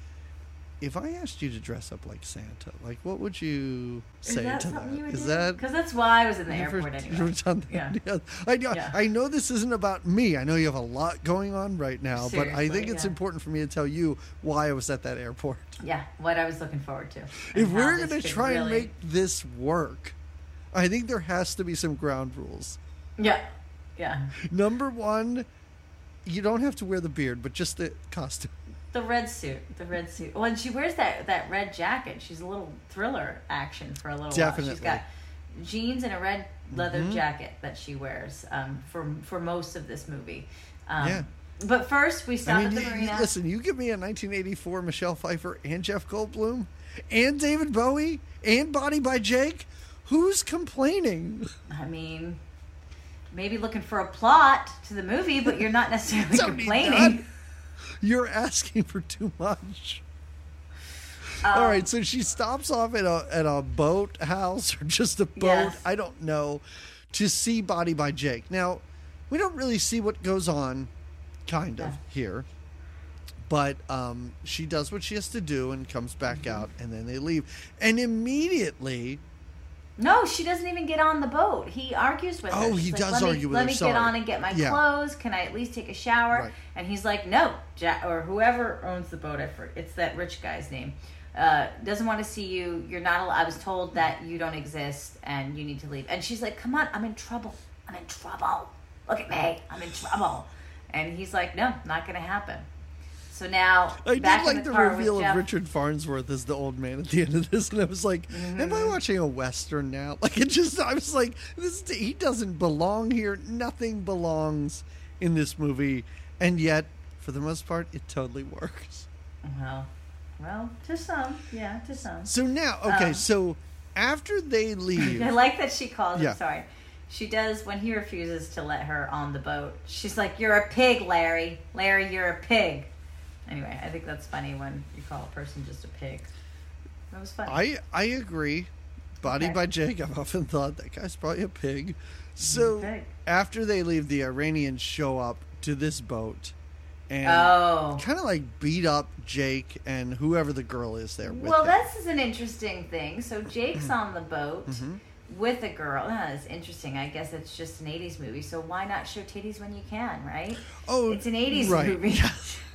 if I asked you to dress up like Santa, like what would you say that to that? You is doing? that because that's why I was in the never, airport anyway. Done that. Yeah. I know. Yeah. I know this isn't about me. I know you have a lot going on right now, Seriously, but I think it's yeah. important for me to tell you why I was at that airport. Yeah, what I was looking forward to. If we're going to try really... and make this work, I think there has to be some ground rules. Yeah, yeah. Number one, you don't have to wear the beard, but just the costume. The red suit, the red suit. When she wears that, that red jacket, she's a little Thriller action for a little Definitely. while. She's got jeans and a red leather mm-hmm. jacket that she wears um, for for most of this movie. Um, yeah. But first, we stop I mean, at the you, marina. You, listen, you give me a nineteen eighty-four Michelle Pfeiffer and Jeff Goldblum and David Bowie and Body by Jake. Who's complaining? I mean, maybe looking for a plot to the movie, but you're not necessarily complaining. You're asking for too much. Um, All right, so she stops off at a at a boat house or just a boat, yes. I don't know, to see Body by Jake. Now, we don't really see what goes on, kind yeah. of, here. But um, she does what she has to do and comes back mm-hmm. out, and then they leave. And immediately... No, she doesn't even get on the boat. He argues with her. Oh, She's he like, does argue me, with her. Let me Sorry. get on and get my yeah. clothes. Can I at least take a shower? Right. And he's like, no. Jack, or whoever owns the boat, I forget. It's that rich guy's name. Uh, doesn't want to see you. You're not. Al- I was told that you don't exist and you need to leave. And she's like, come on, I'm in trouble. I'm in trouble. Look at me. I'm in trouble. And he's like, no, not going to happen. So now, I back did like in the, the car reveal with Jeff. of Richard Farnsworth as the old man at the end of this, and I was like, mm-hmm. "Am I watching a western now?" Like it just—I was like, "This he doesn't belong here. Nothing belongs in this movie," and yet, for the most part, it totally works. Well, well, to some, yeah, to some. So now, okay, um, so after they leave, I like that she calls. Yeah. I'm sorry, she does when he refuses to let her on the boat. She's like, "You're a pig, Larry. Larry, you're a pig." Anyway, I think that's funny when you call a person just a pig. That was funny. I, I agree. Body okay. by Jake, I've often thought that guy's probably a pig. So a pig. After they leave, the Iranians show up to this boat and oh. kind of like beat up Jake and whoever the girl is there with. Well, them. This is an interesting thing. So Jake's on the boat mm-hmm. with a girl. Oh, it's interesting. I guess it's just an eighties movie. So why not show titties when you can, right? Oh, it's an eighties right. movie. Yeah.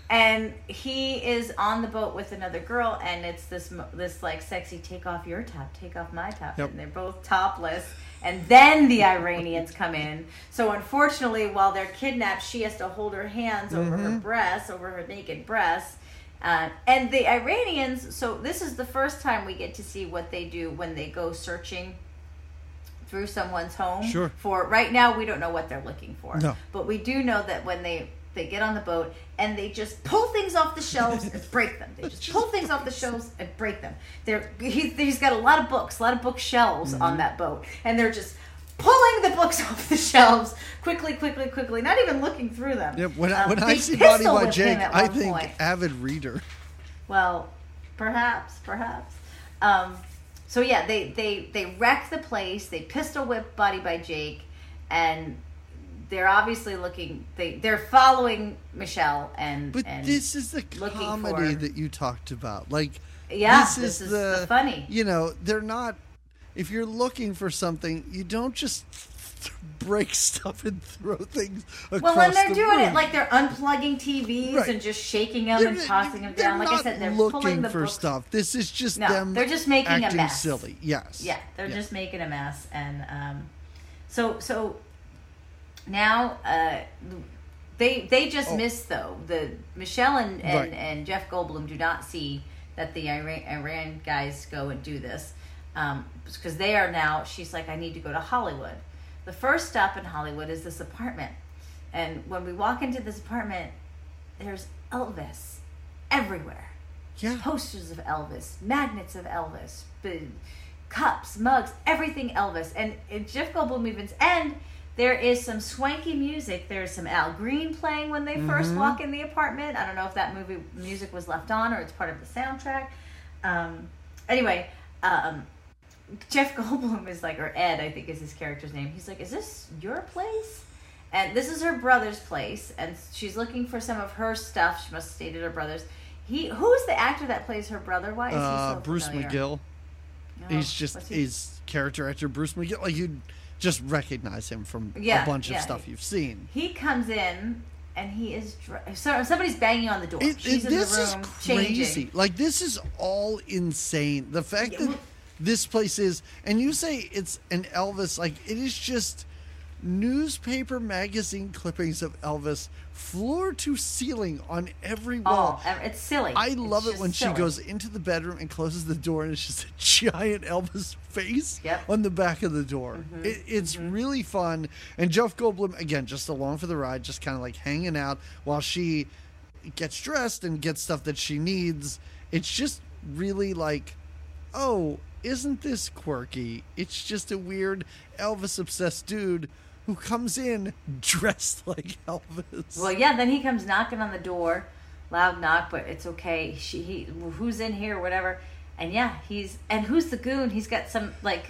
And he is on the boat with another girl, and it's this this like sexy take off your top, take off my top, yep. and they're both topless. And then the Iranians come in. So unfortunately, while they're kidnapped, she has to hold her hands mm-hmm. over her breasts, over her naked breasts. Uh, and the Iranians. So this is the first time we get to see what they do when they go searching through someone's home. Sure. For right now, we don't know what they're looking for. No. But we do know that when they they get on the boat, and they just pull things off the shelves and break them. They just pull things off the shelves and break them. They're, he, he's got a lot of books, a lot of bookshelves mm-hmm. on that boat, and they're just pulling the books off the shelves quickly, quickly, quickly, not even looking through them. Yeah, when um, when I see Body by Jake, I think point. avid reader. Well, perhaps, perhaps. Um, so yeah, they, they, they wreck the place, they pistol whip Body by Jake, and they're obviously looking, they, they're following Michelle and But and this is the comedy for, that you talked about. Like, yeah, this, this is, is the, the funny. You know, they're not, if you're looking for something, you don't just break stuff and throw things across Well, and they're the doing room. It like they're unplugging T Vs right. and just shaking them they're, and tossing them down. Like I said, they're looking pulling the for books. Stuff. This is just no, them they're just making acting a mess. Silly. Yes. Yeah, they're yes. just making a mess. And um, so so now uh, they they just oh. miss though. The Michelle and, and, right. and Jeff Goldblum do not see that the Iran, Iran guys go and do this um, because they are now. She's like, I need to go to Hollywood. The first stop in Hollywood is this apartment. And when we walk into this apartment, there's Elvis everywhere. Yeah. Posters of Elvis, magnets of Elvis, cups, mugs, everything Elvis. And, and Jeff Goldblum even, and there is some swanky music. There's some Al Green playing when they mm-hmm. first walk in the apartment. I don't know if that movie music was left on or it's part of the soundtrack. Um, anyway, um, Jeff Goldblum is like, or Ed, I think is his character's name. He's like, is this your place? And this is her brother's place, and she's looking for some of her stuff. She must have stayed at her brother's. He, who is the actor that plays her brother? Why is uh, he so Bruce familiar? McGill. Oh, he's just he? he's character actor Bruce McGill. Like you'd just recognize him from yeah, a bunch yeah, of stuff he, you've seen. He comes in. And he is... Dr- so somebody's banging on the door. It, She's it, in the room, changing. This is crazy. Like, this is all insane. The fact yeah, that well, this place is... And you say it's an Elvis... Like, it is just newspaper magazine clippings of Elvis, floor to ceiling on every wall. Oh, it's silly. I love it's it when silly. She goes into the bedroom and closes the door and it's just a giant Elvis face yep. on the back of the door. Mm-hmm. It, it's mm-hmm. really fun. And Jeff Goldblum, again, just along for the ride, just kind of like hanging out while she gets dressed and gets stuff that she needs. It's just really like, oh, isn't this quirky? It's just a weird Elvis-obsessed dude who comes in dressed like Elvis. Well, yeah, then he comes knocking on the door. Loud knock, but it's okay. She, he, who's in here, whatever. And yeah, he's... And who's the goon? He's got some, like,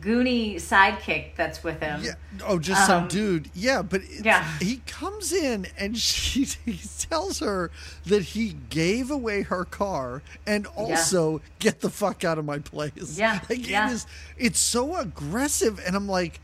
goony sidekick that's with him. Yeah. Oh, just um, some dude. Yeah, but yeah. he comes in and she he tells her that he gave away her car and also yeah. get the fuck out of my place. Yeah, like, yeah. It is, it's so aggressive. And I'm like...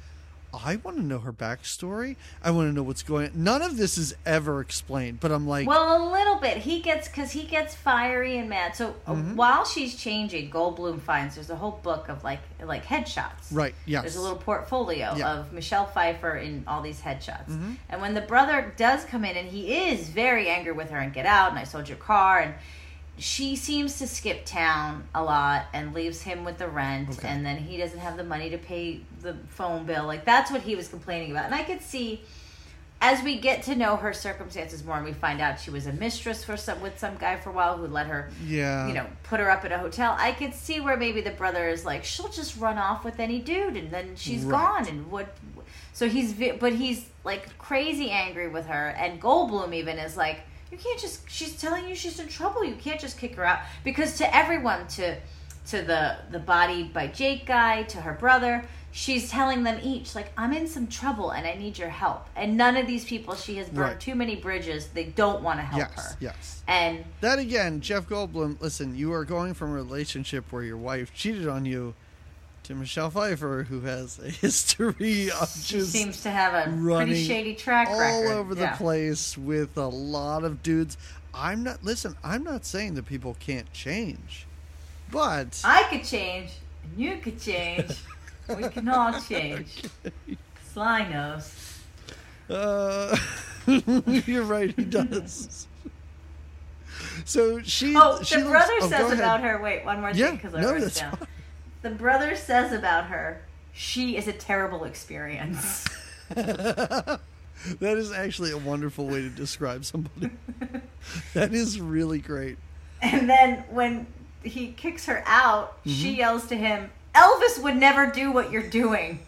I want to know her backstory. I want to know what's going on. None of this is ever explained, but I'm like... Well, a little bit. He gets... Because he gets fiery and mad. So mm-hmm. while she's changing, Goldblum finds... There's a whole book of, like, like headshots. Right, yes. There's a little portfolio yeah. of Michelle Pfeiffer in all these headshots. Mm-hmm. And when the brother does come in, and he is very angry with her, and get out, and I sold your car, and she seems to skip town a lot and leaves him with the rent, okay. and then he doesn't have the money to pay the phone bill. Like, that's what he was complaining about. And I could see, as we get to know her circumstances more and we find out she was a mistress for some with some guy for a while who let her, yeah. you know, put her up at a hotel, I could see where maybe the brother is like, she'll just run off with any dude, and then she's right. gone. And what? So he's, but he's, like, crazy angry with her. And Goldblum even is like, you can't just, she's telling you she's in trouble. You can't just kick her out. Because to everyone, to to the, the Body by Jake guy, to her brother, she's telling them each, like, I'm in some trouble and I need your help. And none of these people, she has burnt right. too many bridges. They don't want to help yes, her. Yes, And that again, Jeff Goldblum, listen, you are going from a relationship where your wife cheated on you to Michelle Pfeiffer, who has a history of just she seems to have a pretty shady track all record all over yeah. the place with a lot of dudes. I'm not listen. I'm not saying that people can't change, but I could change, and you could change. We can all change. Okay. Sly knows. Uh, you're right. He does. So she. Oh, she the looks, brother oh, says about her. Wait, one more yeah, thing because I no, wrote it down. Fine. The brother says about her, she is a terrible experience. That is actually a wonderful way to describe somebody. That is really great. And then when he kicks her out, mm-hmm. she yells to him, Elvis would never do what you're doing.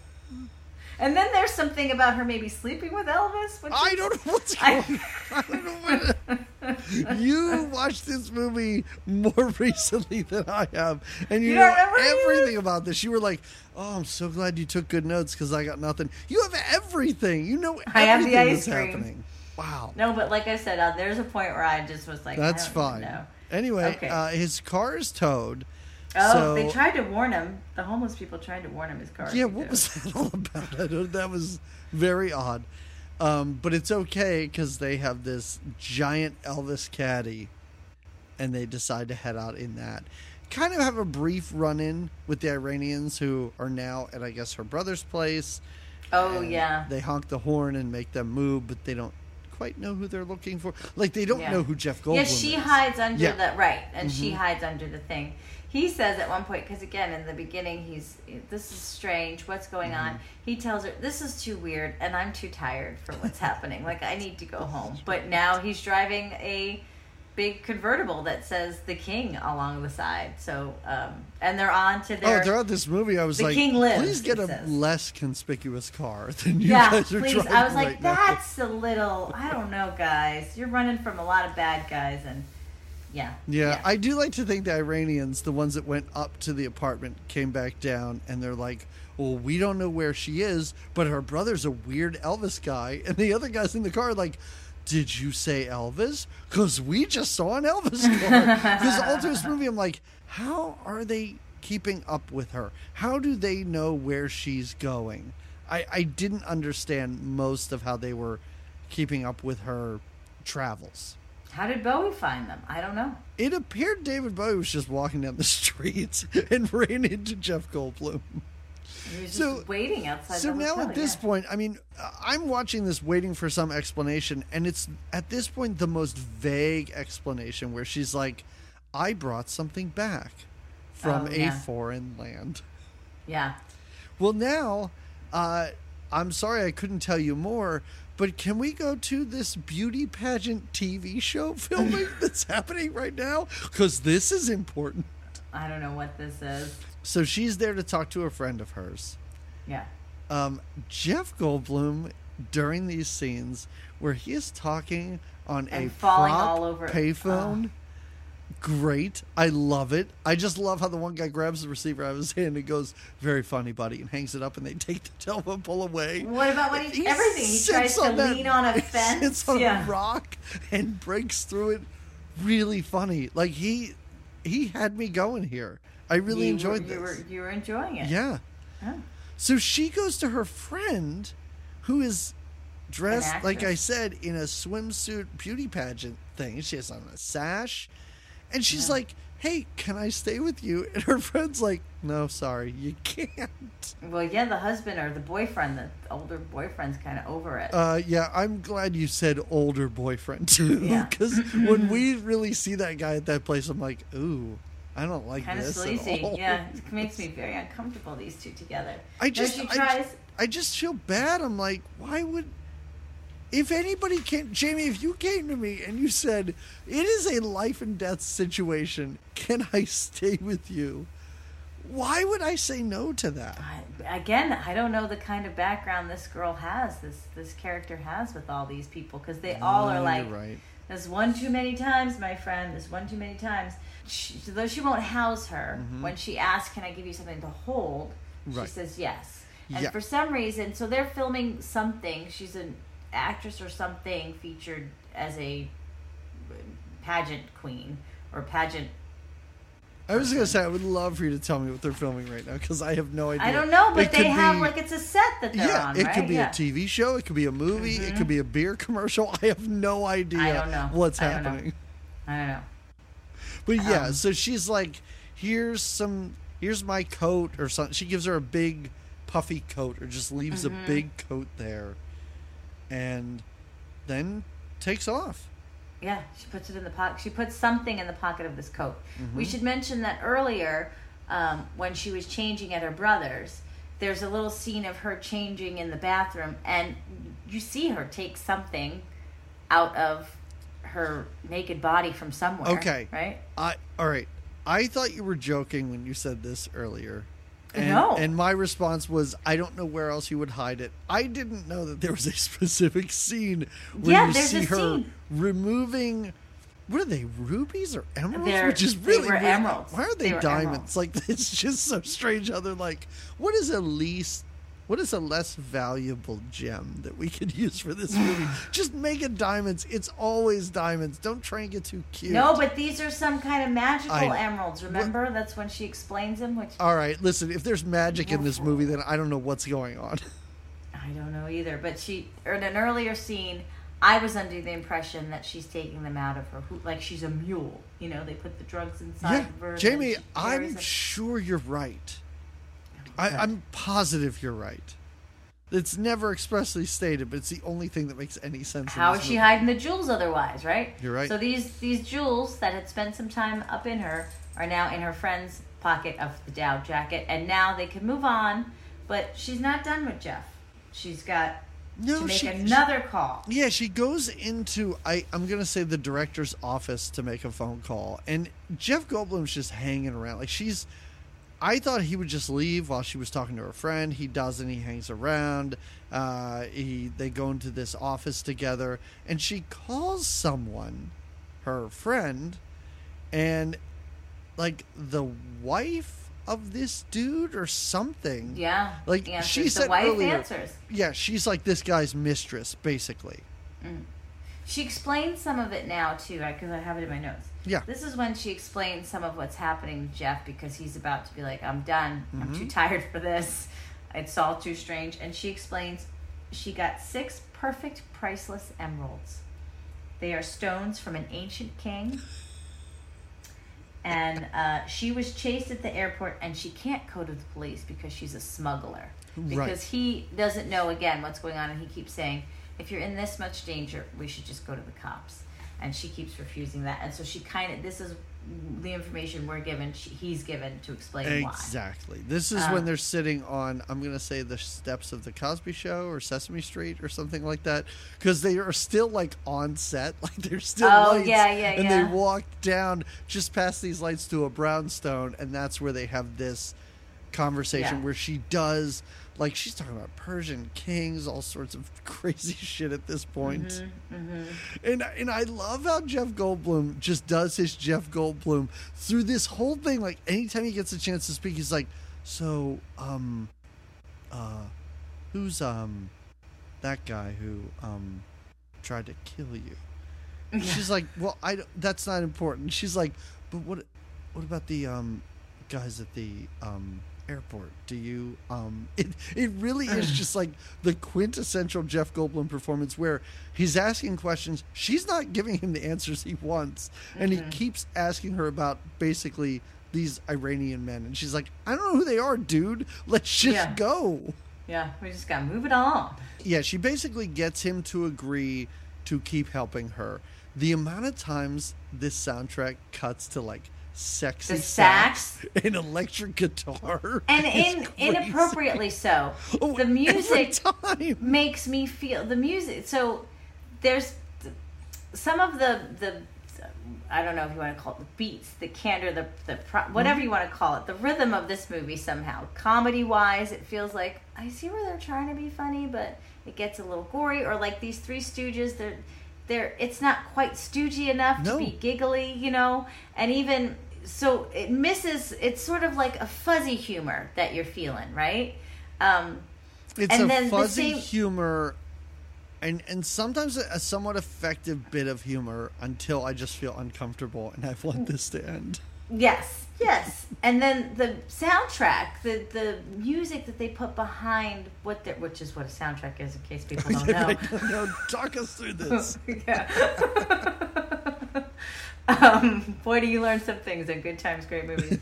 And then there's something about her maybe sleeping with Elvis. Which I, is, don't know what's going I, I don't know what. You watched this movie more recently than I have. And you, you know everything about this. You were like, oh, I'm so glad you took good notes because I got nothing. You have everything. You know everything I have the ice that's cream. Happening. Wow. No, but like I said, uh, there's a point where I just was like, that's I don't fine. Know. Anyway, okay. uh, his car is towed. Oh, so, they tried to warn him. The homeless people tried to warn him his car. Yeah, what was that all about? That was very odd. Um, but it's okay because they have this giant Elvis caddy and they decide to head out in that. Kind of have a brief run-in with the Iranians who are now at, I guess, her brother's place. Oh, yeah. They honk the horn and make them move, but they don't quite know who they're looking for. Like, they don't yeah. know who Jeff Goldblum is. Yeah, she is. hides under yeah. the... Right, and mm-hmm. she hides under the thing. He says at one point, because again, in the beginning, he's, this is strange, what's going mm-hmm. on? He tells her, this is too weird, and I'm too tired for what's happening. Like, I need to go home. But now he's driving a big convertible that says The King along the side. So, um, and they're on to their... Oh, throughout this movie, I was like, King lives, please get a says. less conspicuous car than you yeah, guys are please. driving. I was like, right that's now. a little, I don't know, guys. You're running from a lot of bad guys, and... Yeah. yeah. Yeah. I do like to think the Iranians, the ones that went up to the apartment, came back down and they're like, well, we don't know where she is, but her brother's a weird Elvis guy. And the other guys in the car are like, did you say Elvis? Because we just saw an Elvis car. Because all through this movie, I'm like, how are they keeping up with her? How do they know where she's going? I, I didn't understand most of how they were keeping up with her travels. How did Bowie find them? I don't know. It appeared David Bowie was just walking down the streets and ran into Jeff Goldblum. He was so, just waiting outside so the hotel. So now at this yeah. point, I mean, I'm watching this waiting for some explanation, and it's at this point the most vague explanation where she's like, I brought something back from oh, yeah. a foreign land. Yeah. Well, now, uh, I'm sorry I couldn't tell you more, but can we go to this beauty pageant T V show filming that's happening right now? Because this is important. I don't know what this is. So she's there to talk to a friend of hers. Yeah. Um, Jeff Goldblum, during these scenes where he is talking on and a falling prop all over payphone, oh. great. I love it. I just love how the one guy grabs the receiver out of his hand and goes, very funny, buddy, and hangs it up, and they take the telephone pole away. What about when he, he everything? He tries to that, lean on a fence. He sits on yeah. a rock and breaks through it. Really funny. Like, he he had me going here. I really you enjoyed were, this. You were, you were enjoying it. Yeah. Oh. So she goes to her friend, who is dressed, like I said, in a swimsuit beauty pageant thing. She has on a sash. And she's yeah. like, hey, can I stay with you? And her friend's like, no, sorry, you can't. Well, yeah, the husband or the boyfriend, the older boyfriend's kind of over it. Uh, yeah, I'm glad you said older boyfriend, too. Because yeah. when we really see that guy at that place, I'm like, ooh, I don't like kinda this sleazy. At all. Yeah, it makes me very uncomfortable, these two together. I just, she tries... I, I just feel bad. I'm like, why would... If anybody can, Jamie, if you came to me and you said, it is a life and death situation, can I stay with you? Why would I say no to that? I, again, I don't know the kind of background this girl has, this this character has with all these people, because they all no, are like, right. there's one too many times, my friend, there's one too many times. She, though she won't house her, mm-hmm. when she asks, can I give you something to hold? Right. She says yes. And yeah. for some reason, so they're filming something, she's an actress or something featured as a pageant queen or pageant person. I was gonna say I would love for you to tell me what they're filming right now because I have no idea. I don't know, but it they have be, like it's a set that they're yeah, on. It right? could be yeah. a T V show, it could be a movie, mm-hmm. it could be a beer commercial. I have no idea I don't know. what's I don't happening. Know. I don't know. But um, yeah, so she's like, here's some here's my coat or something. She gives her a big puffy coat or just leaves mm-hmm. a big coat there. And then takes off. Yeah, she puts it in the pocket. She puts something in the pocket of this coat. Mm-hmm. We should mention that earlier um, when she was changing at her brother's, there's a little scene of her changing in the bathroom, and you see her take something out of her naked body from somewhere. Okay. Right? I, all right. I thought you were joking when you said this earlier. And, no. And my response was, I don't know where else you would hide it. I didn't know that there was a specific scene where yeah, you see her scene. removing, what are they, rubies or emeralds? They're, Which is really they were weird. Emeralds. Why are they, they diamonds? Emeralds. Like, it's just so strange how they're like, what is a least, what is a less valuable gem that we could use for this movie? Just make it diamonds. It's always diamonds. Don't try and get too cute. No, but these are some kind of magical I, emeralds, remember? Well, that's when she explains them. Which... All right, listen, if there's magic in this movie, then I don't know what's going on. I don't know either. But she, in an earlier scene, I was under the impression that she's taking them out of her, like she's a mule. You know, they put the drugs inside yeah, of her. Jamie, I'm it. sure you're right. I, I'm positive you're right. It's never expressly stated, but it's the only thing that makes any sense. How is she hiding the jewels otherwise, right? You're right. So these, these jewels that had spent some time up in her are now in her friend's pocket of the Dow jacket, and now they can move on, but she's not done with Jeff. She's got no, to make she, another she, call. Yeah, she goes into, I, I'm going to say, the director's office to make a phone call, and Jeff Goldblum's just hanging around. Like, she's... I thought he would just leave while she was talking to her friend. He doesn't. He hangs around. Uh, he they go into this office together, and she calls someone, her friend, and like the wife of this dude or something. Yeah, like yeah, she said the wife earlier. Answers. Yeah, she's like this guy's mistress, basically. Mm. She explains some of it now too, because I have it in my notes. Yeah. This is when she explains some of what's happening to Jeff, because he's about to be like, I'm done. Mm-hmm. I'm too tired for this. It's all too strange. And she explains she got six perfect, priceless emeralds. They are stones from an ancient king. And uh, she was chased at the airport, and she can't go to the police because she's a smuggler. Because right. he doesn't know, again, what's going on. And he keeps saying, if you're in this much danger, we should just go to the cops. And she keeps refusing that. And so she kind of, this is the information we're given, she, he's given to explain exactly. why. Exactly. This is um, when they're sitting on, I'm going to say, the steps of the Cosby Show or Sesame Street or something like that. Because they are still like on set. Like they're still oh, lights. Yeah, yeah, and yeah. they walk down just past these lights to a brownstone. And that's where they have this conversation yeah. where she does, like she's talking about Persian kings, all sorts of crazy shit at this point. Mm-hmm, mm-hmm. And and I love how Jeff Goldblum just does his Jeff Goldblum through this whole thing. Like anytime he gets a chance to speak, he's like, so um uh who's um that guy who um tried to kill you? And yeah. she's like, well, I don't, that's not important. And she's like, but what what about the um guys at the um airport? Do you um it it really is just like the quintessential Jeff Goldblum performance, where he's asking questions, she's not giving him the answers he wants, and mm-hmm. he keeps asking her about basically these Iranian men, and she's like, I don't know who they are, dude, let's just yeah. go yeah we just gotta move it on. Yeah she basically gets him to agree to keep helping her. The amount of times this soundtrack cuts to like sexy the sax, sax and electric guitar, and in, inappropriately so. Oh, the music makes me feel the music. So there's some of the the I don't know if you want to call it the beats, the candor, the the pro, whatever you want to call it, the rhythm of this movie somehow. Comedy wise, it feels like I see where they're trying to be funny, but it gets a little gory. Or like these Three Stooges, they're they're it's not quite stoogey enough no. to be giggly, you know, and even. So it misses, it's sort of like a fuzzy humor that you're feeling, right? Um, it's and a then fuzzy the same... humor and, and sometimes a somewhat effective bit of humor until I just feel uncomfortable and I want this to end. Yes, yes. And then the soundtrack, the, the music that they put behind what they're, which is what a soundtrack is in case people don't know. No, talk us through this. yeah. Um, boy, do you learn some things on Good Times, Great Movies.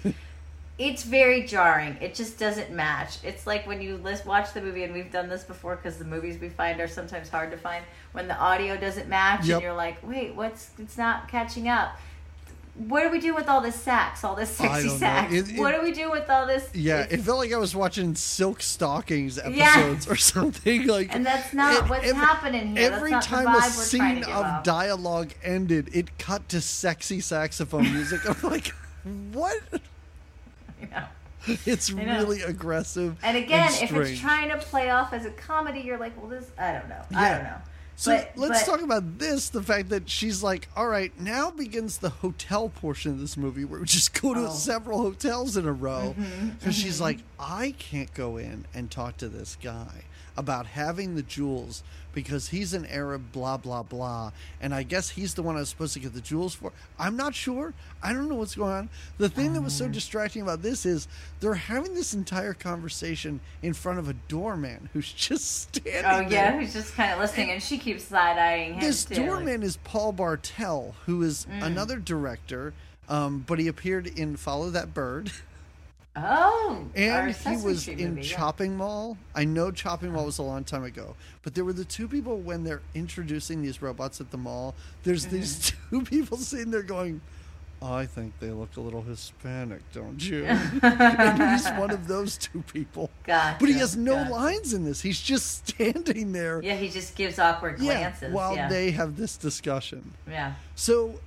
It's very jarring. It just doesn't match. It's like when you list, watch the movie, and we've done this before because the movies we find are sometimes hard to find, when the audio doesn't match yep. and you're like, wait, what's? It's not catching up. what do we do with all this sax, all this sexy sax? It, it, what do we do with all this? Yeah, it felt like I was watching Silk Stockings episodes yeah. or something. Like, and that's not it, what's every, happening here. Every that's not time the vibe a scene of out. dialogue ended, it cut to sexy saxophone music. I'm like, what? Yeah. It's really aggressive. And again, and if it's trying to play off as a comedy, you're like, well, this, I don't know. Yeah. I don't know. So but, let's but, talk about this, the fact that she's like, all right, now begins the hotel portion of this movie where we just go to oh. several hotels in a row. Because mm-hmm, mm-hmm. she's like, I can't go in and talk to this guy about having the jewels because he's an Arab, blah, blah, blah. And I guess he's the one I was supposed to get the jewels for. I'm not sure. I don't know what's going on. The thing um. that was so distracting about this is they're having this entire conversation in front of a doorman who's just standing there. Oh, yeah, there. Who's just kind of listening, and she keeps side-eyeing him, This too. doorman is Paul Bartel, who is mm. another director, um, but he appeared in Follow That Bird. Oh, and he was in movie, Chopping yeah. Mall. I know Chopping Mall was a long time ago, but there were the two people when they're introducing these robots at the mall. There's mm-hmm. these two people sitting there going, I think they look a little Hispanic, don't you? And he's one of those two people. Gotcha, but he has no gotcha. lines in this. He's just standing there. Yeah, he just gives awkward glances. Yeah, while yeah. they have this discussion. Yeah. So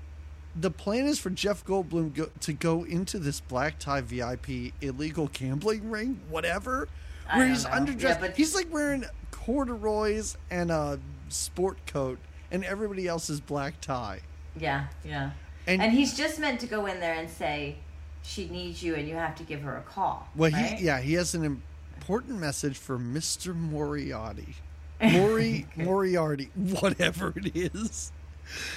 the plan is for Jeff Goldblum go, to go into this black tie V I P illegal gambling ring, whatever, where he's know. underdressed. Yeah, but he's like wearing corduroys and a sport coat, and everybody else is black tie. Yeah, yeah. And, and he's just meant to go in there and say, she needs you and you have to give her a call. Well, right? he, yeah, he has an important message for Mister Moriarty. Mori, Moriarty, whatever it is.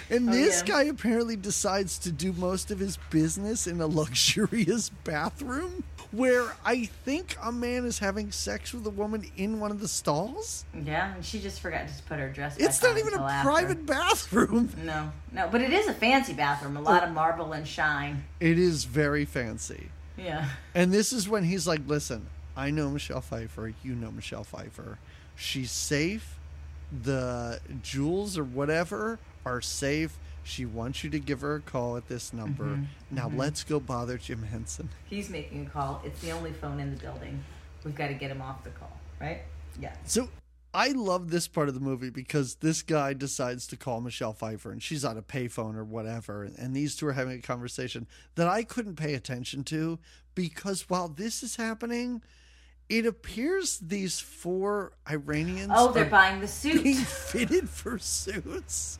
And oh, this yeah. guy apparently decides to do most of his business in a luxurious bathroom where I think a man is having sex with a woman in one of the stalls. Yeah, and she just forgot to put her dress back on. It's not even a after. private bathroom. No, no, but it is a fancy bathroom, a lot oh, of marble and shine. It is very fancy. Yeah. And this is when he's like, listen, I know Michelle Pfeiffer, you know Michelle Pfeiffer. She's safe. The jewels or whatever are safe. She wants you to give her a call at this number. Mm-hmm. Now mm-hmm. let's go bother Jim Henson. He's making a call. It's the only phone in the building. We've got to get him off the call, right? Yeah. So I love this part of the movie because this guy decides to call Michelle Pfeiffer and she's on a payphone or whatever. And these two are having a conversation that I couldn't pay attention to because while this is happening, it appears these four Iranians oh, they're are buying the suit. Being fitted for suits.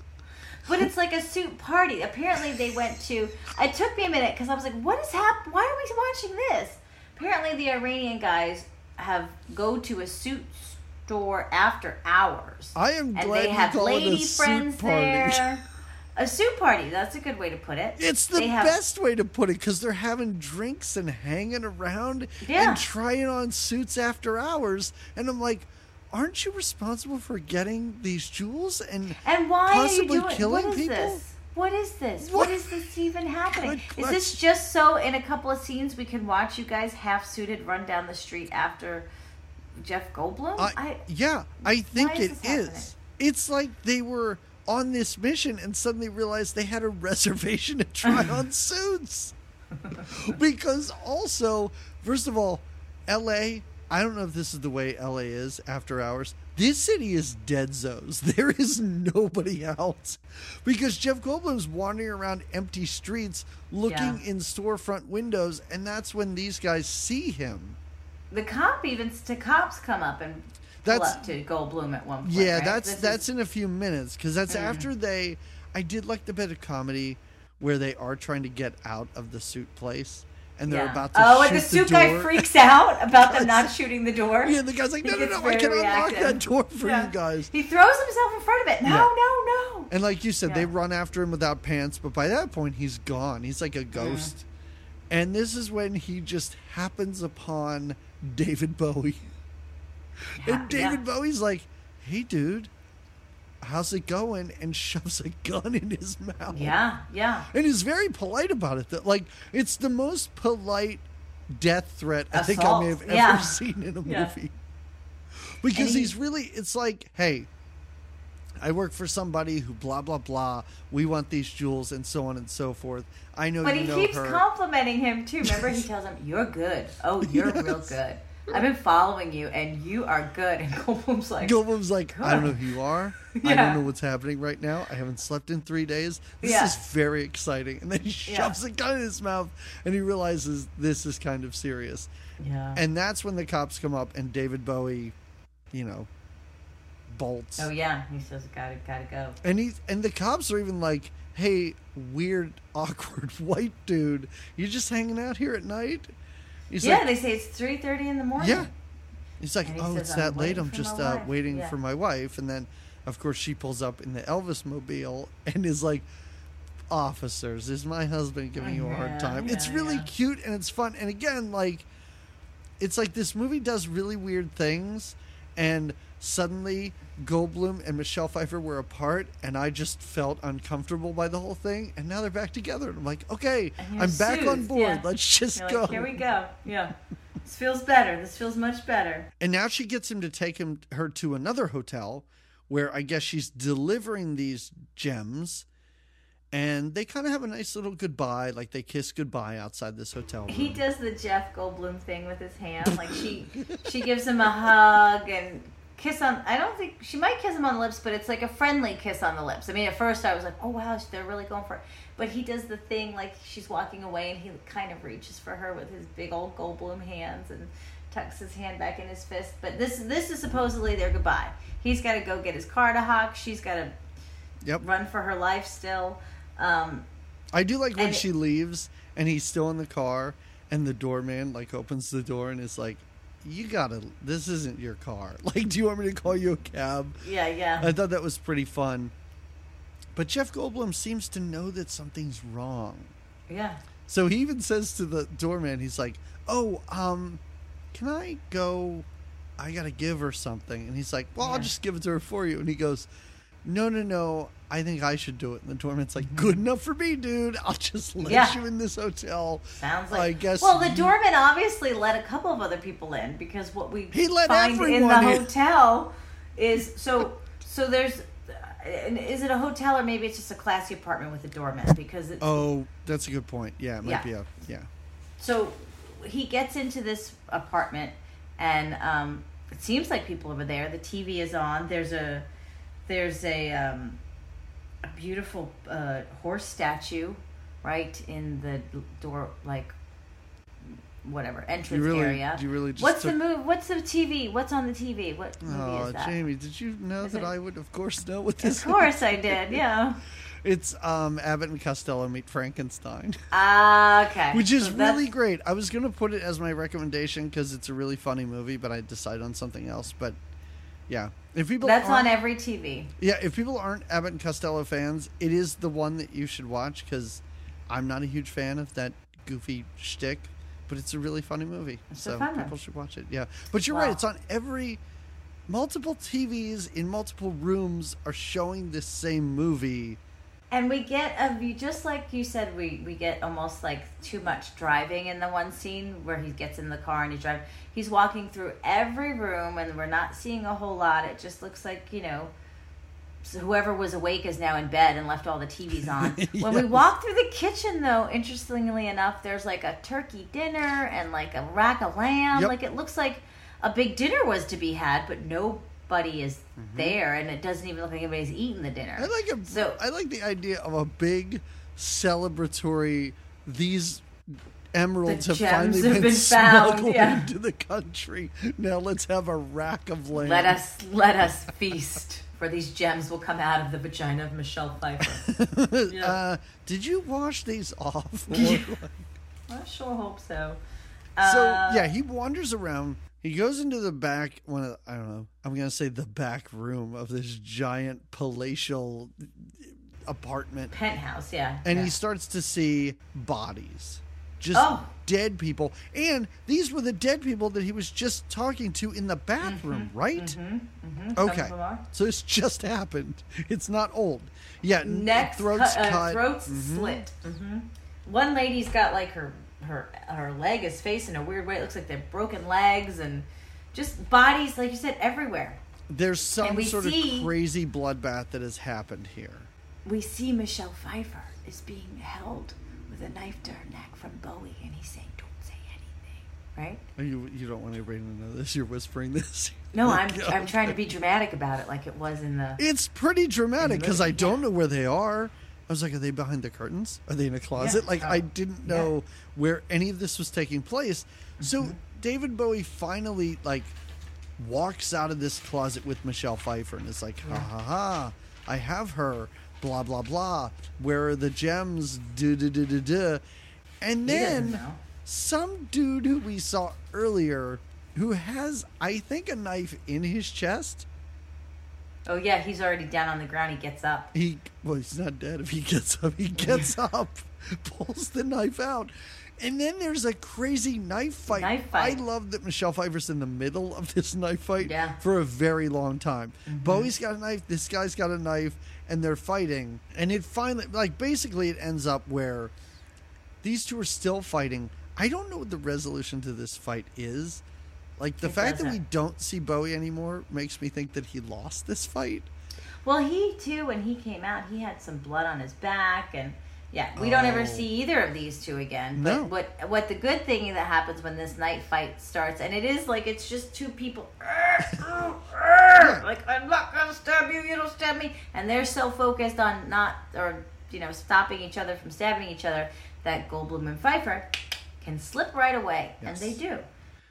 But it's like a suit party. Apparently they went to... It took me a minute because I was like, what is happening? Why are we watching this? Apparently the Iranian guys have go to a suit store after hours. I am glad they have you call lady it a friends suit party. There. A suit party. That's a good way to put it. It's the they best have... way to put it because they're having drinks and hanging around yeah. and trying on suits after hours. And I'm like, aren't you responsible for getting these jewels and, and why possibly are you doing, killing what is people? This? What is this? What, what is this even happening? Is this just so in a couple of scenes we can watch you guys half-suited run down the street after Jeff Goldblum? Uh, I, yeah, I think is it is. It's like they were on this mission and suddenly realized they had a reservation to try on suits. Because also, first of all, L A, I don't know if this is the way L A is after hours. This city is dead zones. There is nobody out because Jeff Goldblum's wandering around empty streets looking yeah. in storefront windows, and that's when these guys see him. The cop even the cops come up and that's, pull up to Goldblum at one point. Yeah, right? that's this that's is... in a few minutes because that's mm. after they. I did like the bit of comedy where they are trying to get out of the suit place. And they're yeah. about to oh, shoot the door. Oh, and the suit guy freaks out about them not shooting the door. Yeah, the guy's like, no, no, no, I can unlock that door for yeah. you guys. He throws himself in front of it. No, yeah. no, no. And like you said, yeah. they run after him without pants. But by that point, he's gone. He's like a ghost. Yeah. And this is when he just happens upon David Bowie. Yeah, and David yeah. Bowie's like, hey, dude, how's it going? And shoves a gun in his mouth. Yeah, yeah. And he's very polite about it. That like it's the most polite death threat Assault. I think I may have ever yeah. seen in a movie. Yeah. Because he, he's really, it's like, hey, I work for somebody who blah, blah, blah. We want these jewels and so on and so forth. I know but you know her. But he keeps complimenting him, too. Remember, he tells him, you're good. Oh, you're yes. real good. I've been following you, and you are good. And Goldblum's like... Goldblum's like, God. I don't know who you are. Yeah. I don't know what's happening right now. I haven't slept in three days. This yeah. is very exciting. And then he shoves yeah. a gun in his mouth, and he realizes this is kind of serious. Yeah. And that's when the cops come up, and David Bowie, you know, bolts. Oh, yeah. He says, gotta, gotta go. And he, and the cops are even like, hey, weird, awkward white dude, you just hanging out here at night? He's yeah, like, they say it's three thirty in the morning. Yeah. He's like, he oh, says, it's that late. I'm just uh, waiting yeah. for my wife. And then, of course, she pulls up in the Elvis mobile and is like, officers, is my husband giving you a yeah, hard time? Yeah, it's really yeah. cute and it's fun. And again, like, it's like this movie does really weird things. And suddenly Goldblum and Michelle Pfeiffer were apart, and I just felt uncomfortable by the whole thing. And now they're back together, and I'm like, okay, I'm soothed. back on board. Yeah. Let's just you're go. Like, here we go. Yeah, this feels better. This feels much better. And now she gets him to take him her to another hotel, where I guess she's delivering these gems, and they kind of have a nice little goodbye. Like they kiss goodbye outside this hotel room. He does the Jeff Goldblum thing with his hand. Like she, she gives him a hug and. Kiss on, I don't think, she might kiss him on the lips, but it's like a friendly kiss on the lips. I mean, at first I was like, oh wow, they're really going for it. But he does the thing, like she's walking away and he kind of reaches for her with his big old Goldblum hands and tucks his hand back in his fist. But this this is supposedly their goodbye. He's got to go get his car to Hawk. She's got to yep. run for her life still. Um, I do like when she it, leaves and he's still in the car and the doorman like opens the door and is like, you gotta, this isn't your car. Like, do you want me to call you a cab? Yeah, yeah. I thought that was pretty fun. But Jeff Goldblum seems to know that something's wrong. Yeah. So he even says to the doorman, he's like, oh, um, can I go, I gotta give her something. And he's like, well, yeah. I'll just give it to her for you. And he goes, no, no, no, I think I should do it. And the doorman's like, good enough for me, dude. I'll just let yeah. you in this hotel. Sounds like. I guess well, the doorman obviously let a couple of other people in because what we he let find in the in. hotel is so. So there's, is it a hotel or maybe it's just a classy apartment with a doorman because it's, oh, that's a good point. Yeah, it might yeah. be a yeah. So he gets into this apartment and um, it seems like people over there. The T V is on. There's a. There's a um, a beautiful uh, horse statue, right in the door, like whatever entrance really, area. You really just What's took... the move? What's the T V? What's on the T V? What movie oh, is that? Oh, Jamie, did you know is that it... I would, of course, know what this? Of course, is. I did. Yeah. It's um, Abbott and Costello Meet Frankenstein. Ah, uh, okay. Which is so really great. I was gonna put it as my recommendation because it's a really funny movie, but I decided on something else. But. Yeah, if people that's on every T V. Yeah, if people aren't Abbott and Costello fans, it is the one that you should watch because I'm not a huge fan of that goofy shtick, but it's a really funny movie, it's so fun people one. should watch it. Yeah, but you're wow. right; it's on every multiple T Vs in multiple rooms are showing this same movie, and we get a just like you said, we we get almost like too much driving in the one scene where he gets in the car and he drives. He's walking through every room and we're not seeing a whole lot. It just looks like, you know, whoever was awake is now in bed and left all the T Vs on. yes. When we walk through the kitchen, though, interestingly enough, there's like a turkey dinner and like a rack of lamb. Yep. Like it looks like a big dinner was to be had, but nobody is mm-hmm. there. And it doesn't even look like anybody's eaten the dinner. I like, a, so, I like the idea of a big celebratory, these... Emeralds the have finally have been, been smuggled yeah. into the country. Now let's have a rack of lamb. Let us let us feast, for these gems will come out of the vagina of Michelle Pfeiffer. yeah. uh, did you wash these off? Yeah. I sure hope so. Uh, so yeah, he wanders around. He goes into the back one of the, I don't know. I'm gonna say the back room of this giant palatial apartment penthouse. Yeah, and yeah. he starts to see bodies. Just oh. dead people. And these were the dead people that he was just talking to in the bathroom, mm-hmm, right? Mm-hmm, mm-hmm. Okay. So this just happened. It's not old. Yeah. Neck throats cu- uh, cut. Throats mm-hmm. slit. Mm-hmm. One lady's got like her, her, her leg is facing a weird way. It looks like they're broken legs and just bodies, like you said, everywhere. There's some sort see, of crazy bloodbath that has happened here. We see Michelle Pfeiffer is being held with a knife to her neck from Bowie, and he's saying, "Don't say anything," right? You you don't want anybody to know this. You're whispering this. No, I'm go. I'm trying to be dramatic about it, like it was in the. It's pretty dramatic because I don't yeah. know where they are. I was like, are they behind the curtains? Are they in a closet? Yeah. Like, oh, I didn't know yeah. where any of this was taking place. Mm-hmm. So David Bowie finally, like, walks out of this closet with Michelle Pfeiffer and is like, ha, yeah. ha, ha, I have her, blah, blah, blah. Where are the gems? Duh, duh, duh, duh, duh. And then some dude who we saw earlier who has, I think, a knife in his chest. Oh, yeah, he's already down on the ground. He gets up. He Well, he's not dead if he gets up. He gets up, pulls the knife out. And then there's a crazy knife fight. Knife fight. I love that Michelle Pfeiffer's in the middle of this knife fight yeah. for a very long time. Mm-hmm. Bowie's got a knife. This guy's got a knife. And they're fighting. And it finally, like, basically it ends up where these two are still fighting. I don't know what the resolution to this fight is. Like, the it fact doesn't. that we don't see Bowie anymore makes me think that he lost this fight. Well, he, too, when he came out, he had some blood on his back. And, yeah, we oh. don't ever see either of these two again. But no. what, what the good thing that happens when this night fight starts, and it is like it's just two people. Like, I'm not going to stab you, you don't stab me. And they're so focused on not, or, you know, stopping each other from stabbing each other that Goldblum and Pfeiffer can slip right away. Yes. And they do.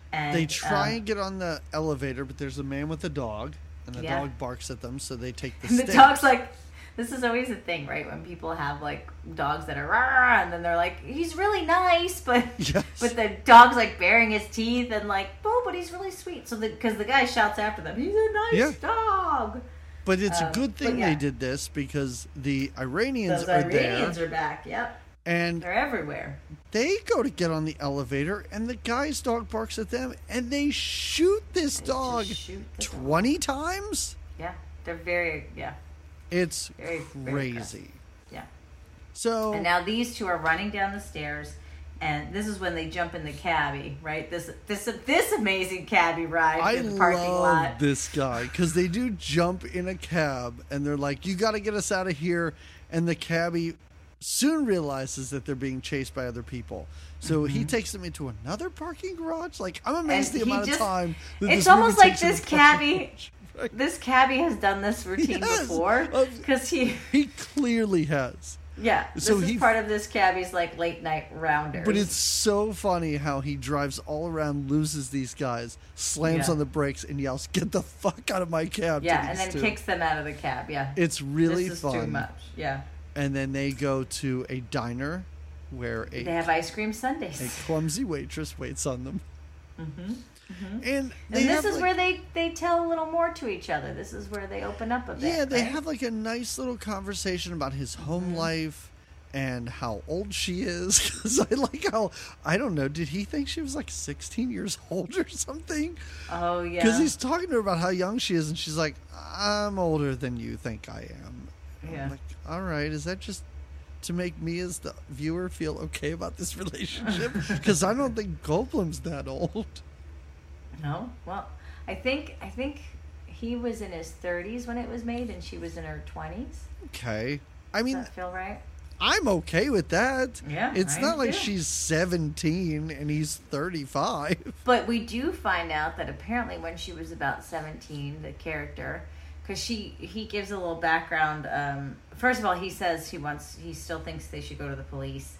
And, they try um, and get on the elevator, but there's a man with a dog, and the yeah. dog barks at them, so they take the and steps. The dog's like, this is always a thing, right? When people have, like, dogs that are rah, and then they're like, he's really nice, but yes. but the dog's, like, baring his teeth and, like, oh, but he's really sweet. So because the, the guy shouts after them, he's a nice yeah. dog. But it's um, a good thing yeah. they did this, because the Iranians Those are Iranians there. Iranians are back, yep. And they're everywhere. They go to get on the elevator, and the guy's dog barks at them, and they shoot this they dog shoot twenty dog. times? Yeah. They're very, yeah. It's very, crazy. Very yeah. So. And now these two are running down the stairs, and this is when they jump in the cabbie, right? This this this amazing cabbie ride I in the parking lot. I love this guy, because they do jump in a cab, and they're like, you got to get us out of here, and the cabbie soon realizes that they're being chased by other people. So mm-hmm. he takes them into another parking garage. Like, I'm amazed and the amount just, of time. That it's this almost like this cabbie, right? This cabbie has done this routine yes. before. Because he... He clearly has. Yeah. This so is he, part of this cabbie's, like, late night rounders. But it's so funny how he drives all around, loses these guys, slams yeah. on the brakes, and yells, get the fuck out of my cab. Yeah, and then two. kicks them out of the cab. Yeah. It's really this fun. This is too much. Yeah. And then they go to a diner where a, they have ice cream sundaes. A clumsy waitress waits on them. Mm-hmm. Mm-hmm. And, they and this is like, where they, they tell a little more to each other. This is where they open up a bit. Yeah, they right? have like a nice little conversation about his home mm-hmm. life and how old she is. Because I like how, I don't know, did he think she was like sixteen years old or something? Oh, yeah. Because he's talking to her about how young she is, and she's like, I'm older than you think I am. Yeah. I'm like, all right, is that just to make me as the viewer feel okay about this relationship? Because I don't think Goldblum's that old. No? Well, I think I think he was in his thirties when it was made, and she was in her twenties. Okay. I mean, does that feel right? I'm okay with that. Yeah, it's I not like too. She's seventeen and he's thirty-five. But we do find out that apparently when she was about seventeen, the character... Because she, he gives a little background. Um, first of all, he says he wants, he still thinks they should go to the police.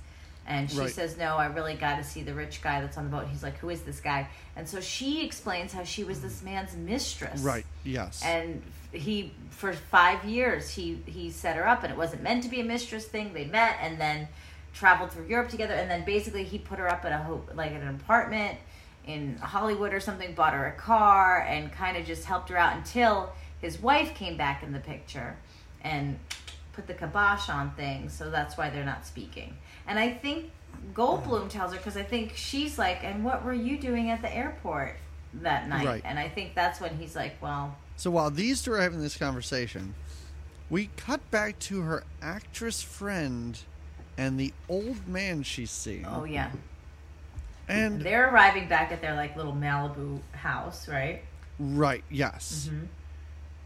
And she right. says, no, I really got to see the rich guy that's on the boat. And he's like, who is this guy? And so she explains how she was this man's mistress. Right, yes. And he, for five years, he, he set her up. And it wasn't meant to be a mistress thing. They met and then traveled through Europe together. And then basically he put her up at a like at an apartment in Hollywood or something, bought her a car, and kind of just helped her out until... His wife came back in the picture and put the kibosh on things, so that's why they're not speaking. And I think Goldblum tells her, because I think she's like, and what were you doing at the airport that night? Right. And I think that's when he's like, well... So while these two are having this conversation, we cut back to her actress friend and the old man she's seeing. Oh, yeah. And they're arriving back at their like little Malibu house, right? Right, yes. Mm-hmm.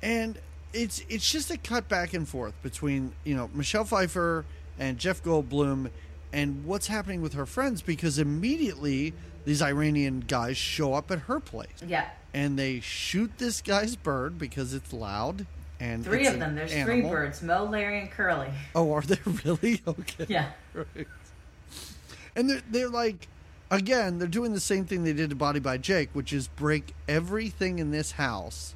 And it's it's just a cut back and forth between, you know, Michelle Pfeiffer and Jeff Goldblum and what's happening with her friends, because immediately these Iranian guys show up at her place. Yeah. And they shoot this guy's bird because it's loud. And three of them. There's animal. three birds, Mo, Larry, and Curly. Oh, are they really? Okay. Yeah. Right. And they're, they're like, again, they're doing the same thing they did to Body by Jake, which is break everything in this house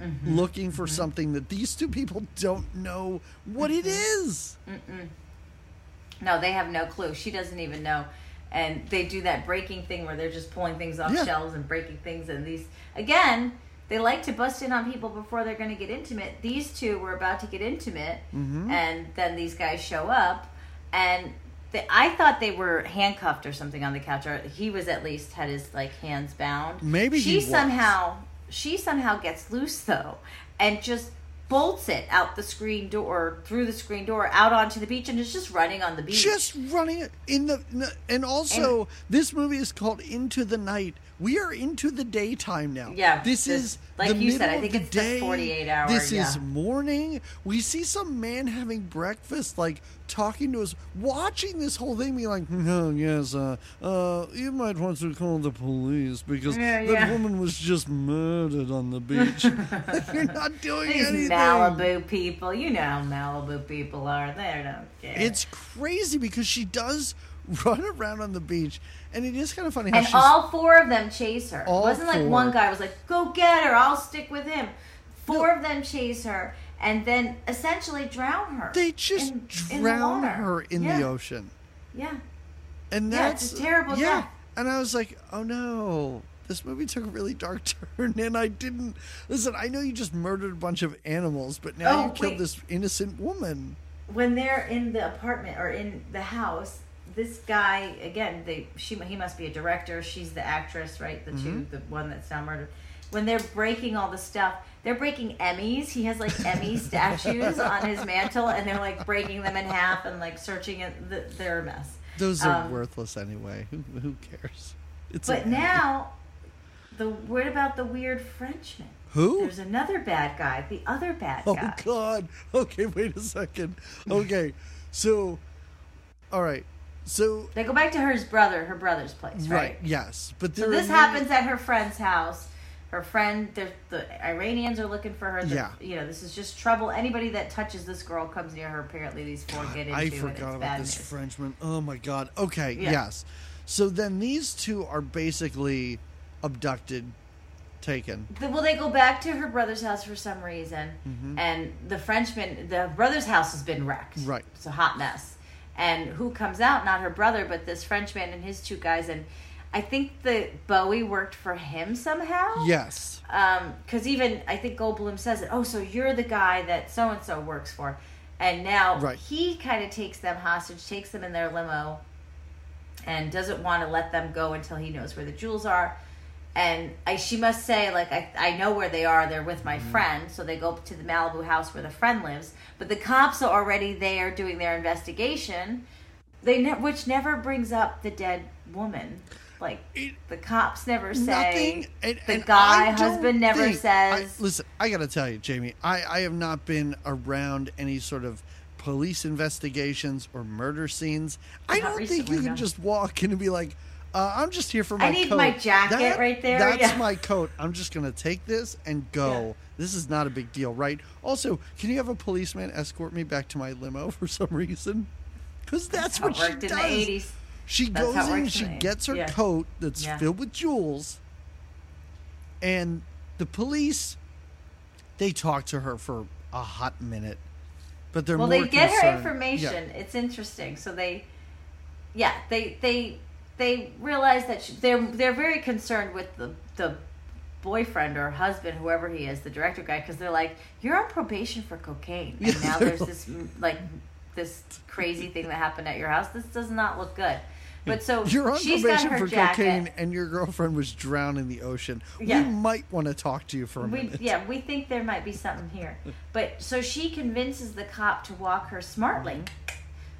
mm-hmm. looking for mm-hmm. something that these two people don't know what mm-hmm. it is. Mm-mm. No, they have no clue. She doesn't even know. And they do that breaking thing where they're just pulling things off yeah. shelves and breaking things. And these, again, they like to bust in on people before they're going to get intimate. These two were about to get intimate, mm-hmm. and then these guys show up, and they, I thought they were handcuffed or something on the couch. Or he was at least had his like hands bound. Maybe she he somehow was. she somehow gets loose though, and just bolts it out the screen door, through the screen door, out onto the beach, and it's just running on the beach. Just running in the, in the and also and, this movie is called Into the Night. We are into the daytime now. Yeah, this, this is like the you said. I think it's the day, forty-eight hours. This yeah. is morning. We see some man having breakfast, like talking to us, watching this whole thing, being like, "No, oh, yes, uh, uh, you might want to call the police because yeah, yeah. that woman was just murdered on the beach." You're not doing These anything. Malibu people, you know how Malibu people are. They don't care. It's crazy because she does run around on the beach, and it is kind of funny how and she's, all four of them chase her. It wasn't like four. One guy was like, go get her, I'll stick with him. Four no. of them chase her and then essentially drown her. They just in, drown in the her in yeah. the ocean. Yeah. And that's yeah, it's a terrible yeah. death. And I was like, oh no, this movie took a really dark turn, and I didn't listen, I know you just murdered a bunch of animals, but now oh, you wait. killed this innocent woman. When they're in the apartment or in the house, this guy again, they she he must be a director. She's the actress, right? The mm-hmm. two, the one that's now murdered. When they're breaking all the stuff, they're breaking Emmys. He has like Emmy statues on his mantle, and they're like breaking them in half and like searching it. They're a mess. Those are um, worthless anyway. Who, who cares? It's but now, the what about the weird Frenchman? Who? There's another bad guy. The other bad oh, guy. Oh God. Okay, wait a second. Okay, so, all right. So they go back to her brother, her brother's place, right? Right. Yes, but so this happens at her friend's house. Her friend, the Iranians are looking for her. The, yeah, you know, this is just trouble. Anybody that touches this girl comes near her. Apparently, these four God, get into I forgot it. It's about bad this news. Frenchman. Oh my God. Okay. Yeah. Yes. So then these two are basically abducted, taken. The, well, they go back to her brother's house for some reason, mm-hmm. and the Frenchman, the brother's house has been wrecked. Right. It's a hot mess. And who comes out? Not her brother, but this Frenchman and his two guys. And I think the Bowie worked for him somehow. Yes. Because um, even, I think Goldblum says it. Oh, so you're the guy that so-and-so works for. And now right. he kind of takes them hostage, takes them in their limo, and doesn't want to let them go until he knows where the jewels are. And I, she must say, like, I, I know where they are. They're with my mm. friend. So they go to the Malibu house where the friend lives. But the cops are already there doing their investigation, They ne- which never brings up the dead woman. Like, it, the cops never say. Nothing, and, the and guy, husband, never think, says. I, listen, I got to tell you, Jamie, I, I have not been around any sort of police investigations or murder scenes. I don't recently, think you can no. just walk in and be like, Uh, I'm just here for my coat. I need coat. my jacket that, right there. That's yeah. my coat. I'm just going to take this and go. Yeah. This is not a big deal, right? Also, can you have a policeman escort me back to my limo for some reason? Because that's, that's what she does. In the eighties. She that's goes in, she in gets her yeah. coat that's yeah. filled with jewels. And the police, they talk to her for a hot minute. But they're well, more Well, they get concerned. her information. Yeah. It's interesting. So they, yeah, they... they They realize that she, they're they're very concerned with the the boyfriend or husband, whoever he is, the director guy, because they're like, you're on probation for cocaine, and now there's this like this crazy thing that happened at your house. This does not look good. But so you're on she's probation got her for jacket. cocaine, and your girlfriend was drowned in the ocean. Yeah. We might want to talk to you for a we, minute. Yeah, we think there might be something here. But so she convinces the cop to walk her smartly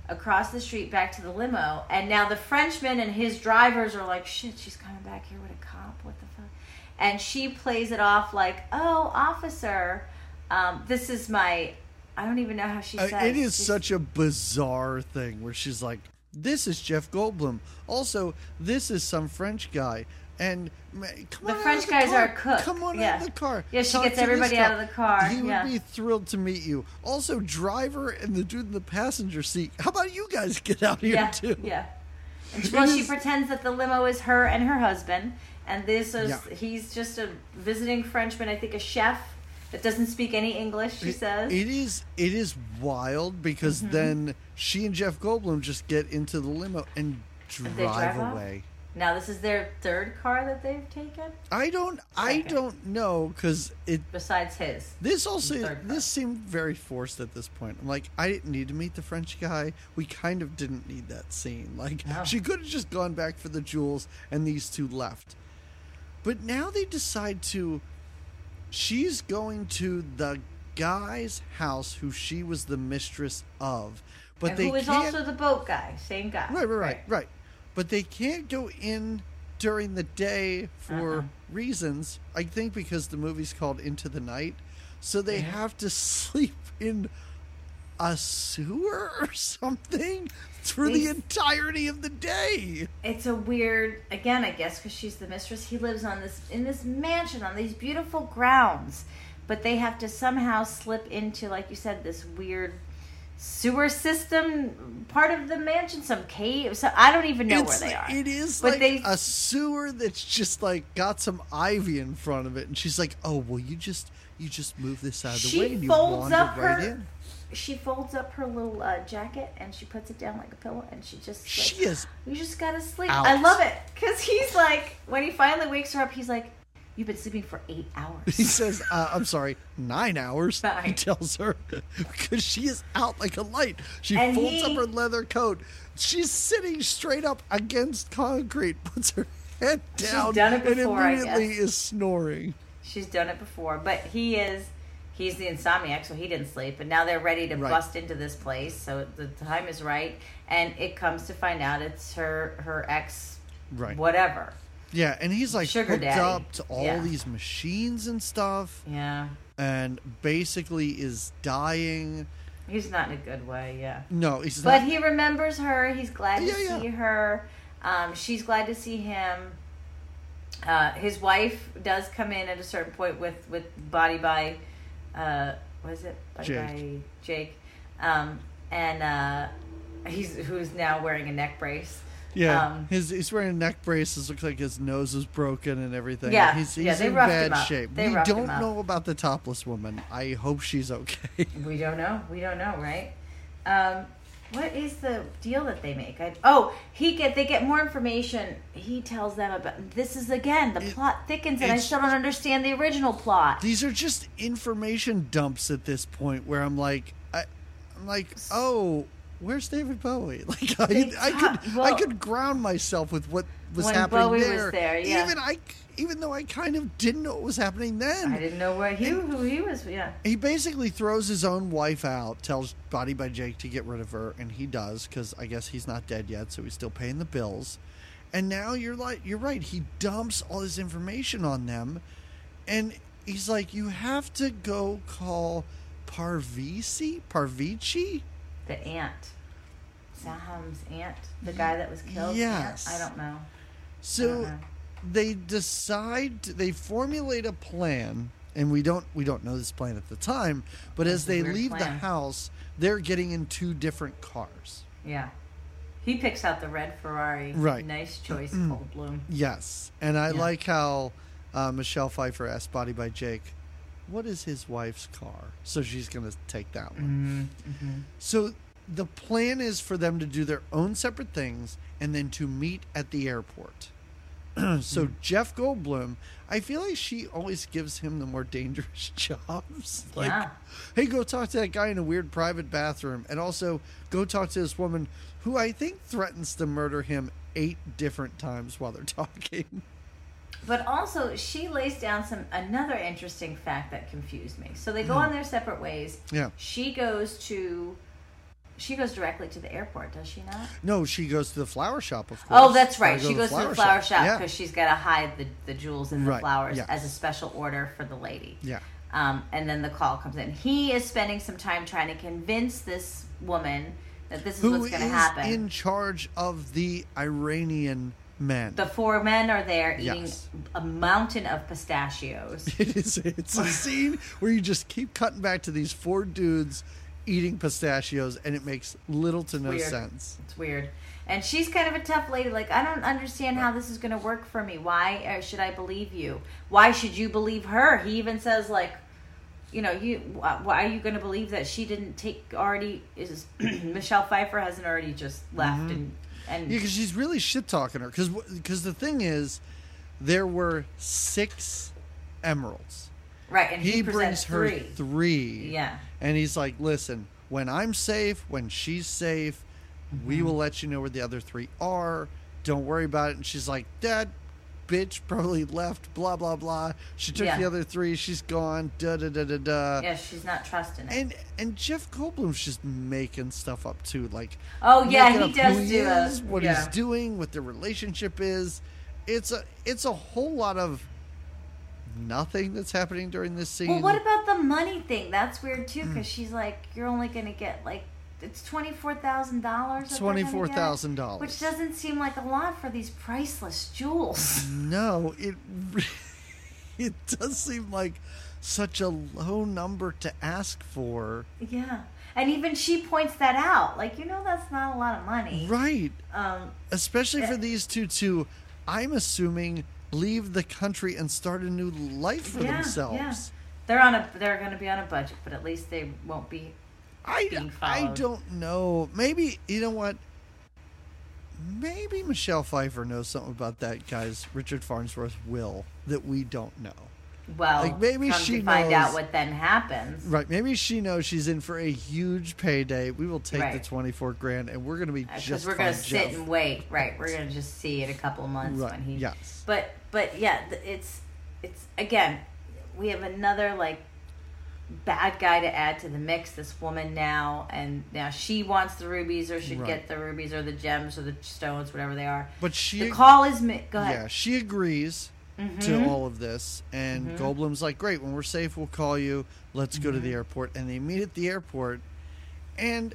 across the street back to the limo, and now the Frenchman and his drivers are like, shit, she's coming back here with a cop, what the fuck? And she plays it off like, oh, officer, Um, this is my, I don't even know how she says. It is she's... such a bizarre thing where she's like, this is Jeff Goldblum. Also, this is some French guy. And come on, the French guys are cooked. Come on out of the car. Yeah, she gets everybody out of the car. He would be thrilled to meet you. Also, driver and the dude in the passenger seat. How about you guys get out here too? Yeah. And well, she pretends that the limo is her and her husband, and this is yeah. he's just a visiting Frenchman. I think a chef that doesn't speak any English. She it, says it is it is wild because mm-hmm. then she and Jeff Goldblum just get into the limo and drive, drive away. Off? Now this is their third car that they've taken? I don't Second. I don't know cuz it besides his. This also this seemed very forced at this point. I'm like, I didn't need to meet the French guy. We kind of didn't need that scene. Like no. she could have just gone back for the jewels and these two left. But now they decide to she's going to the guy's house who she was the mistress of. But and they who is can't, also the boat guy, same guy. Right, right, right, right. But they can't go in during the day for uh-huh. reasons, I think because the movie's called Into the Night. So they mm-hmm. have to sleep in a sewer or something through These, the entirety of the day. It's a weird, again, I guess, because she's the mistress. He lives on this in this mansion on these beautiful grounds. But they have to somehow slip into, like you said, this weird sewer system, part of the mansion, some cave. So I don't even know it's, where they are. It is but like they... a sewer that's just like got some ivy in front of it, and she's like, "Oh, well, you just you just move this out of the she way." And you folds up her. Right in. She folds up her little uh, jacket and she puts it down like a pillow, and she just like, she is. You just gotta sleep. Out. I love it because he's like, when he finally wakes her up, he's like, "You've been sleeping for eight hours. He says, uh, I'm sorry, nine hours, Bye. he tells her, because she is out like a light. She and folds he... up her leather coat. She's sitting straight up against concrete, puts her head down, She's done it before, and immediately I guess. is snoring. She's done it before, but he is, he's the insomniac, so he didn't sleep, but now they're ready to right. bust into this place, so the time is right, and it comes to find out it's her, her ex right. whatever. Yeah, and he's like Sugar hooked Daddy. up to all yeah. these machines and stuff. Yeah. And basically is dying. He's not in a good way, yeah. No, he's but not. But he remembers her. He's glad yeah, to yeah. see her. Um, she's glad to see him. Uh, his wife does come in at a certain point with, with Body by, uh, what is it? Body Jake. by Jake. Um, and uh, he's who's now wearing a neck brace. Yeah, um, his, he's wearing a neck brace. It looks like his nose is broken and everything. Yeah, he's, he's yeah, they in roughed bad him up. shape. They we don't know about the topless woman. I hope she's okay. We don't know. We don't know, right? Um, what is the deal that they make? I, oh, he get they get more information. He tells them about this is again the it, plot thickens, and I still don't understand the original plot. These are just information dumps at this point, where I'm like, I, I'm like, oh. Where's David Bowie? Like I, I could, well, I could ground myself with what was when happening Bowie there. Was there yeah. Even I, even though I kind of didn't know what was happening then. I didn't know where he, and, who he was. Yeah. He basically throws his own wife out, tells Body by Jake to get rid of her, and he does because I guess he's not dead yet, so he's still paying the bills. And now you're like, you're right. He dumps all this information on them, and he's like, you have to go call Parvici, Parvici. The aunt. Saham's aunt. The guy that was killed? Yes. Aunt? I don't know. So don't know. They decide, they formulate a plan, and we don't we don't know this plan at the time, but as they leave plan. the house, they're getting in two different cars. Yeah. He picks out the red Ferrari. Right. Nice choice, Goldblum. Yes. And I yeah. like how uh, Michelle Pfeiffer asked Body by Jake, what is his wife's car? So she's going to take that one. Mm-hmm. Mm-hmm. So the plan is for them to do their own separate things and then to meet at the airport. So mm. Jeff Goldblum, I feel like she always gives him the more dangerous jobs. Like, yeah. hey, go talk to that guy in a weird private bathroom. And also go talk to this woman who I think threatens to murder him eight different times while they're talking. But also, she lays down some another interesting fact that confused me. So they go mm. on their separate ways. Yeah. She goes to, she goes directly to the airport, does she not? No, she goes to the flower shop, of course. Oh, that's right. Go she to goes the to the flower shop because yeah. she's got to hide the, the jewels and the right. flowers yeah. as a special order for the lady. Yeah. Um, and then the call comes in. He is spending some time trying to convince this woman that this is Who what's going to happen. Who is in charge of the Iranian men? The four men are there eating yes. a mountain of pistachios. It is, it's a scene where you just keep cutting back to these four dudes eating pistachios, and it makes little to no weird. sense. It's weird. And she's kind of a tough lady. Like, I don't understand how this is going to work for me. Why should I believe you? Why should you believe her? He even says, like, you know, you why are you going to believe that she didn't take already? Is Michelle Pfeiffer hasn't already just left? Mm-hmm. And, and yeah, because she's really shit talking her. Because because the thing is, there were six emeralds. Right, and he, he brings her three. three. Yeah, and he's like, listen, when I'm safe, when she's safe. We will let you know where the other three are. Don't worry about it. And she's like, that bitch probably left, blah, blah, blah. She took yeah. the other three. She's gone, da, da, da, da, da. Yeah, she's not trusting it. And and Jeff Goldblum's just making stuff up, too. Like, oh, yeah, he does he do is, a, what yeah. he's doing, what their relationship is. It's a, it's a whole lot of nothing that's happening during this scene. Well, what about the money thing? That's weird, too, because she's like, you're only going to get, like, it's twenty-four thousand dollars. twenty-four thousand dollars. Which doesn't seem like a lot for these priceless jewels. No, it it does seem like such a low number to ask for. Yeah. And even she points that out. Like, you know, that's not a lot of money. Right. Um, Especially it, for these two to, I'm assuming, leave the country and start a new life for yeah, themselves. Yeah. They're on a, they're going to be on a budget, but at least they won't be... I, I don't know. Maybe, you know what? Maybe Michelle Pfeiffer knows something about that guy's Richard Farnsworth will that we don't know. Well, like maybe come she to find knows, out what then happens. Right. Maybe she knows she's in for a huge payday. We will take right. the twenty-four grand and we're going to be uh, just we're going to sit and wait. Right. We're going to just see it a couple of months right. when he yes. But but yeah, it's it's again, we have another like bad guy to add to the mix, this woman now, and now she wants the rubies or should right. get the rubies or the gems or the stones, whatever they are. But she... The call is... Mi- Go ahead. Yeah, she agrees mm-hmm. to all of this, and mm-hmm. Goldblum's like, great, when we're safe, we'll call you. Let's mm-hmm. go to the airport. And they meet at the airport, and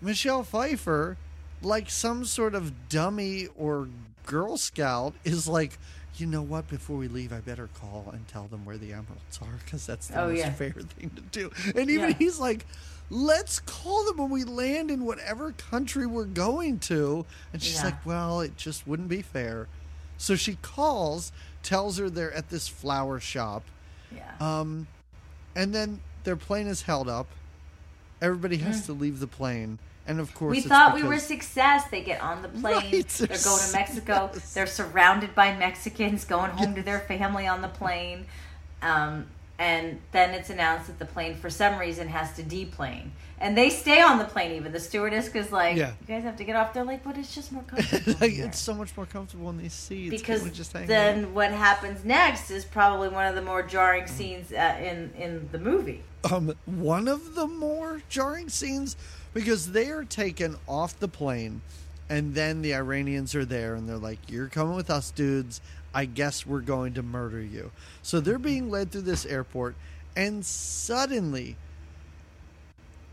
Michelle Pfeiffer, like some sort of dummy or Girl Scout, is like... You know what? Before we leave, I better call and tell them where the emeralds are because that's the oh, most yeah. favorite thing to do. And even yeah. he's like, let's call them when we land in whatever country we're going to. And she's yeah. like, well, it just wouldn't be fair. So she calls, tells her they're at this flower shop. Yeah. Um, and then their plane is held up. Everybody has mm. to leave the plane. And of course, we thought we were success. They get on the plane. Right, they're, they're going to Mexico. Yes. They're surrounded by Mexicans going home yes. to their family on the plane. Um, and then it's announced that the plane, for some reason, has to deplane. And they stay on the plane even. The stewardess is like, yeah. you guys have to get off. They're like, but it's just more comfortable. like, it's so much more comfortable in these seats. Because we just then out. What happens next is probably one of the more jarring mm. scenes uh, in, in the movie. Um, one of the more jarring scenes... Because they are taken off the plane, and then the Iranians are there, and they're like, you're coming with us, dudes. I guess we're going to murder you. So they're being led through this airport, and suddenly,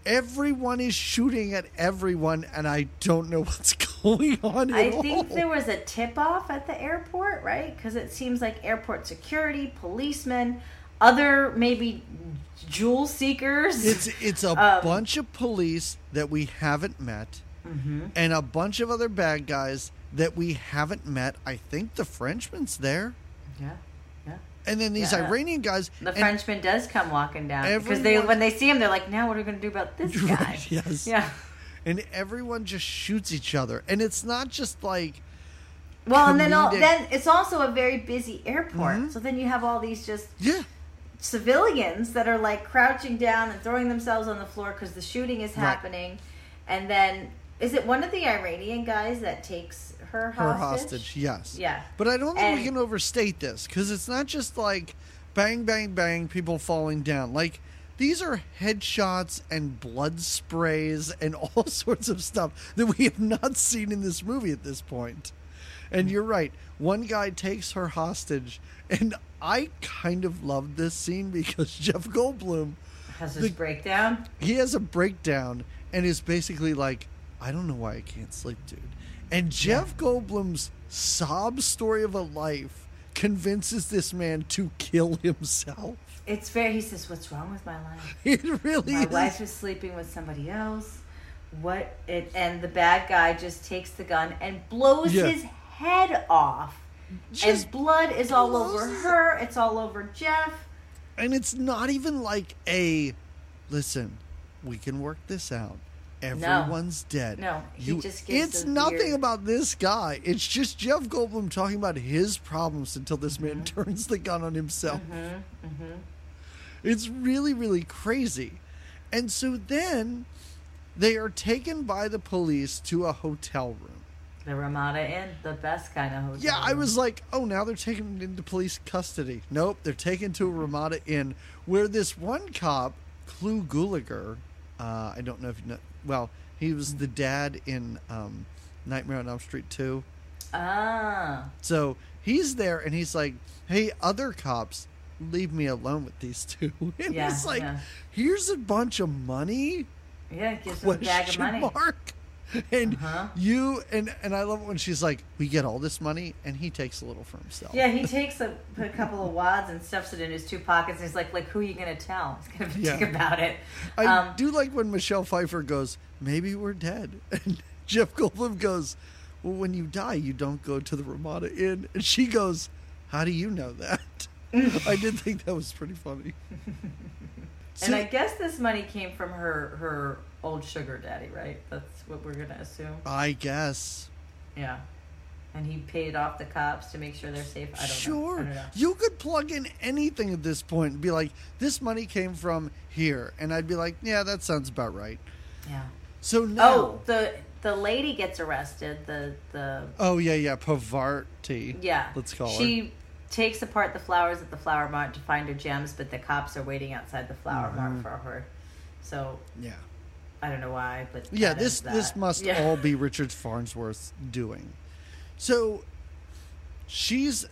everyone is shooting at everyone, and I don't know what's going on at all. I think there was a tip-off at the airport, right? Because it seems like airport security, policemen... Other maybe jewel seekers. It's it's a um, bunch of police that we haven't met, mm-hmm. and a bunch of other bad guys that we haven't met. I think the Frenchman's there. Yeah, yeah. And then these yeah. Iranian guys. The Frenchman does come walking down because they when they see him, they're like, "Now what are we going to do about this guy?" Right, yes. Yeah. And everyone just shoots each other, and it's not just like. Well, comedic. And then all, then it's also a very busy airport, mm-hmm. so then you have all these just yeah. civilians that are like crouching down and throwing themselves on the floor because the shooting is happening right. and then is it one of the Iranian guys that takes her hostage? Her hostage, yes. Yeah. But I don't think and, we can overstate this because it's not just like bang, bang, bang, people falling down. Like these are headshots and blood sprays and all sorts of stuff that we have not seen in this movie at this point. And you're right. One guy takes her hostage And I kind of loved this scene because Jeff Goldblum has his the, breakdown. He has a breakdown and is basically like, I don't know why I can't sleep, dude. And Jeff yeah. Goldblum's sob story of a life convinces this man to kill himself. It's fair. He says, what's wrong with my life? It really my is. My wife is sleeping with somebody else. What? It, and the bad guy just takes the gun and blows yeah. his head off. Just and blood is all over her. It's all over Jeff. And it's not even like a, listen, we can work this out. Everyone's no. dead. No, he you, just gives it's nothing weird... about this guy. It's just Jeff Goldblum talking about his problems until this mm-hmm. man turns the gun on himself. Mm-hmm. Mm-hmm. It's really, really crazy. And so then they are taken by the police to a hotel room. The Ramada Inn, the best kind of hotel. Yeah, I was like, oh, now they're taken into police custody. Nope, they're taken to a Ramada Inn where this one cop, Clu Gulager, uh, I don't know if you know, well, he was the dad in um, Nightmare on Elm Street two. Ah. So he's there and he's like, hey, other cops, leave me alone with these two. And yeah, it's like, yeah. here's a bunch of money. Yeah, it gives him a bag of money. Mark. And uh-huh. you and and I love it when she's like, we get all this money and he takes a little for himself. Yeah, he takes a, a couple of wads and stuffs it in his two pockets. And he's like, like who are you gonna tell? He's gonna think yeah. about it. I um, do like when Michelle Pfeiffer goes, maybe we're dead, and Jeff Goldblum goes, well, when you die, you don't go to the Ramada Inn, and she goes, how do you know that? I did think that was pretty funny. So, and I guess this money came from her, her old sugar daddy, right? That's what we're going to assume. I guess. Yeah. And he paid off the cops to make sure they're safe. I don't sure. know. Sure. You could plug in anything at this point and be like, this money came from here. And I'd be like, yeah, that sounds about right. Yeah. So now. Oh, the the lady gets arrested. The, the Oh, yeah, yeah. Pavarti. Yeah. Let's call she, her. She. Takes apart the flowers at the flower mart to find her gems, but the cops are waiting outside the flower mm-hmm. mart for her. So yeah, I don't know why, but yeah, this this must yeah. all be Richard Farnsworth's doing. So she's uh,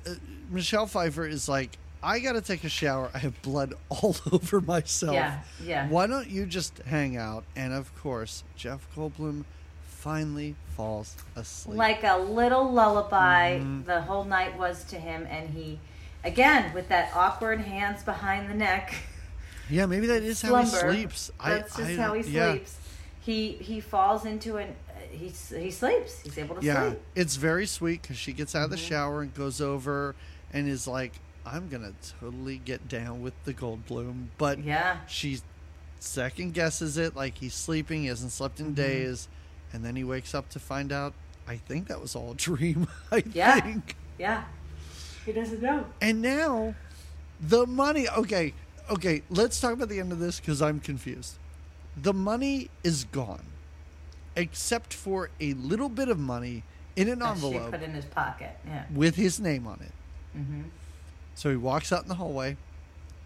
Michelle Pfeiffer is like, I gotta take a shower. I have blood all over myself. Yeah, yeah. Why don't you just hang out? And of course, Jeff Goldblum finally falls asleep. Like a little lullaby, mm-hmm. the whole night was to him, and he, again, with that awkward hands behind the neck. Yeah, maybe that is slumber. How he sleeps. That's I, just I, how he yeah. sleeps. He he falls into an, uh, he, he sleeps. He's able to yeah, sleep. Yeah, it's very sweet because she gets out of the mm-hmm. shower and goes over and is like, I'm going to totally get down with the Goldblum. But yeah. she second guesses it, like he's sleeping, he hasn't slept in mm-hmm. days. And then he wakes up to find out, I think that was all a dream. I yeah. think. Yeah. He doesn't know. And now, the money. Okay. Okay. Let's talk about the end of this because I'm confused. The money is gone, except for a little bit of money in an that envelope. She put in his pocket. Yeah. With his name on it. Mm-hmm. So he walks out in the hallway,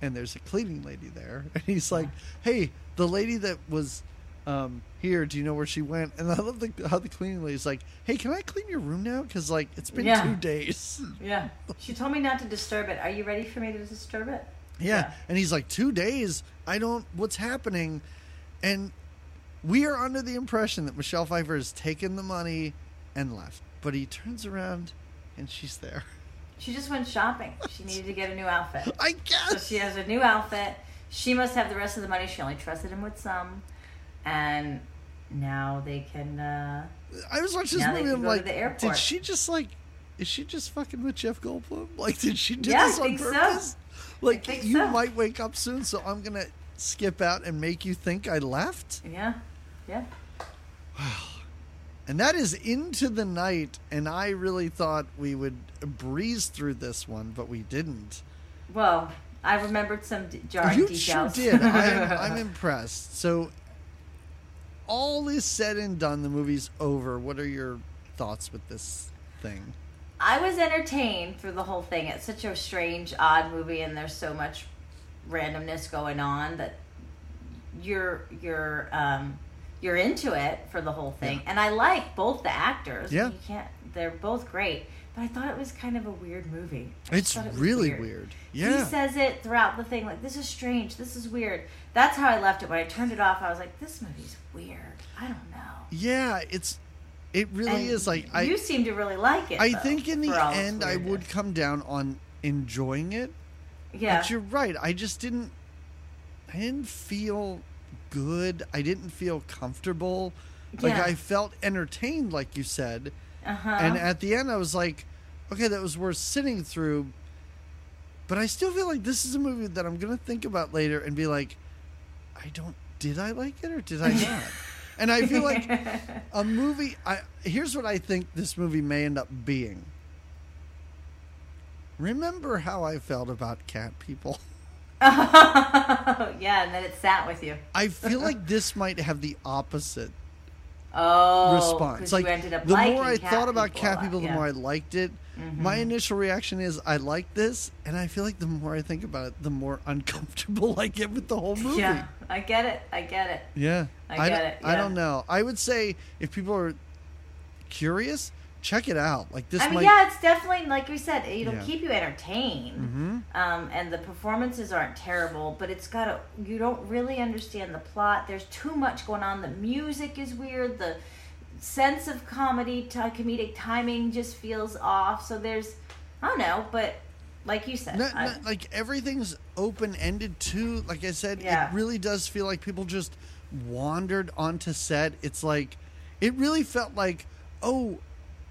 and there's a cleaning lady there. And he's like, yeah. hey, the lady that was... Um, here, do you know where she went? And I love the, how the cleaning lady's like, hey, can I clean your room now? Because, like, it's been yeah. two days. Yeah. She told me not to disturb it. Are you ready for me to disturb it? Yeah. yeah. And he's like, two days? I don't, what's happening? And we are under the impression that Michelle Pfeiffer has taken the money and left. But he turns around and she's there. She just went shopping. She needed to get a new outfit. I guess. So she has a new outfit. She must have the rest of the money. She only trusted him with some. And now they can. Uh, I was watching this movie. I'm like, did she just like? Is she just fucking with Jeff Goldblum? Like, did she do yeah, this I on think purpose? So. Like, I think you so. might wake up soon, so I'm gonna skip out and make you think I left. Yeah, yeah. Wow. And that is Into the Night, and I really thought we would breeze through this one, but we didn't. Well, I remembered some d- jarring you details. You sure did. I'm, I'm impressed. So. All is said and done. The movie's over. What are your thoughts with this thing? I was entertained through the whole thing. It's such a strange, odd movie, and there's so much randomness going on that you're you're um, you're into it for the whole thing. Yeah. And I like both the actors. Yeah. You can't, they're both great. But I thought it was kind of a weird movie. I it's it really weird. weird. Yeah. He says it throughout the thing, like, this is strange, this is weird. That's how I left it. When I turned it off, I was like, this movie's weird. I don't know. Yeah, it's it really and is. Like I, You seem to really like it. I though, think in the end, I would come down on enjoying it. Yeah. But you're right. I just didn't... I didn't feel good. I didn't feel comfortable. Like, yeah. I felt entertained, like you said. Uh-huh. And at the end, I was like, okay, that was worth sitting through. But I still feel like this is a movie that I'm going to think about later and be like, I don't... Did I like it or did I not? And I feel like a movie... I Here's what I think this movie may end up being. Remember how I felt about Cat People? Oh, yeah, and then it sat with you. I feel like this might have the opposite oh, response. Like, you ended up the more I cat thought about Cat People, yeah. the more I liked it. Mm-hmm. My initial reaction is I like this, and I feel like the more I think about it, the more uncomfortable I get with the whole movie. Yeah, I get it. I get it. Yeah, I, I get it. Yeah. I don't know. I would say if people are curious, check it out. Like this. I mean, might... yeah, it's definitely, like we said, it'll yeah. keep you entertained. Mm-hmm. Um, and the performances aren't terrible, but it's got a. You don't really understand the plot. There's too much going on. The music is weird. The sense of comedy, t- comedic timing just feels off. So there's, I don't know, but like you said, not, not, like everything's open ended too. Like I said, yeah. it really does feel like people just wandered onto set. It's like, it really felt like, oh.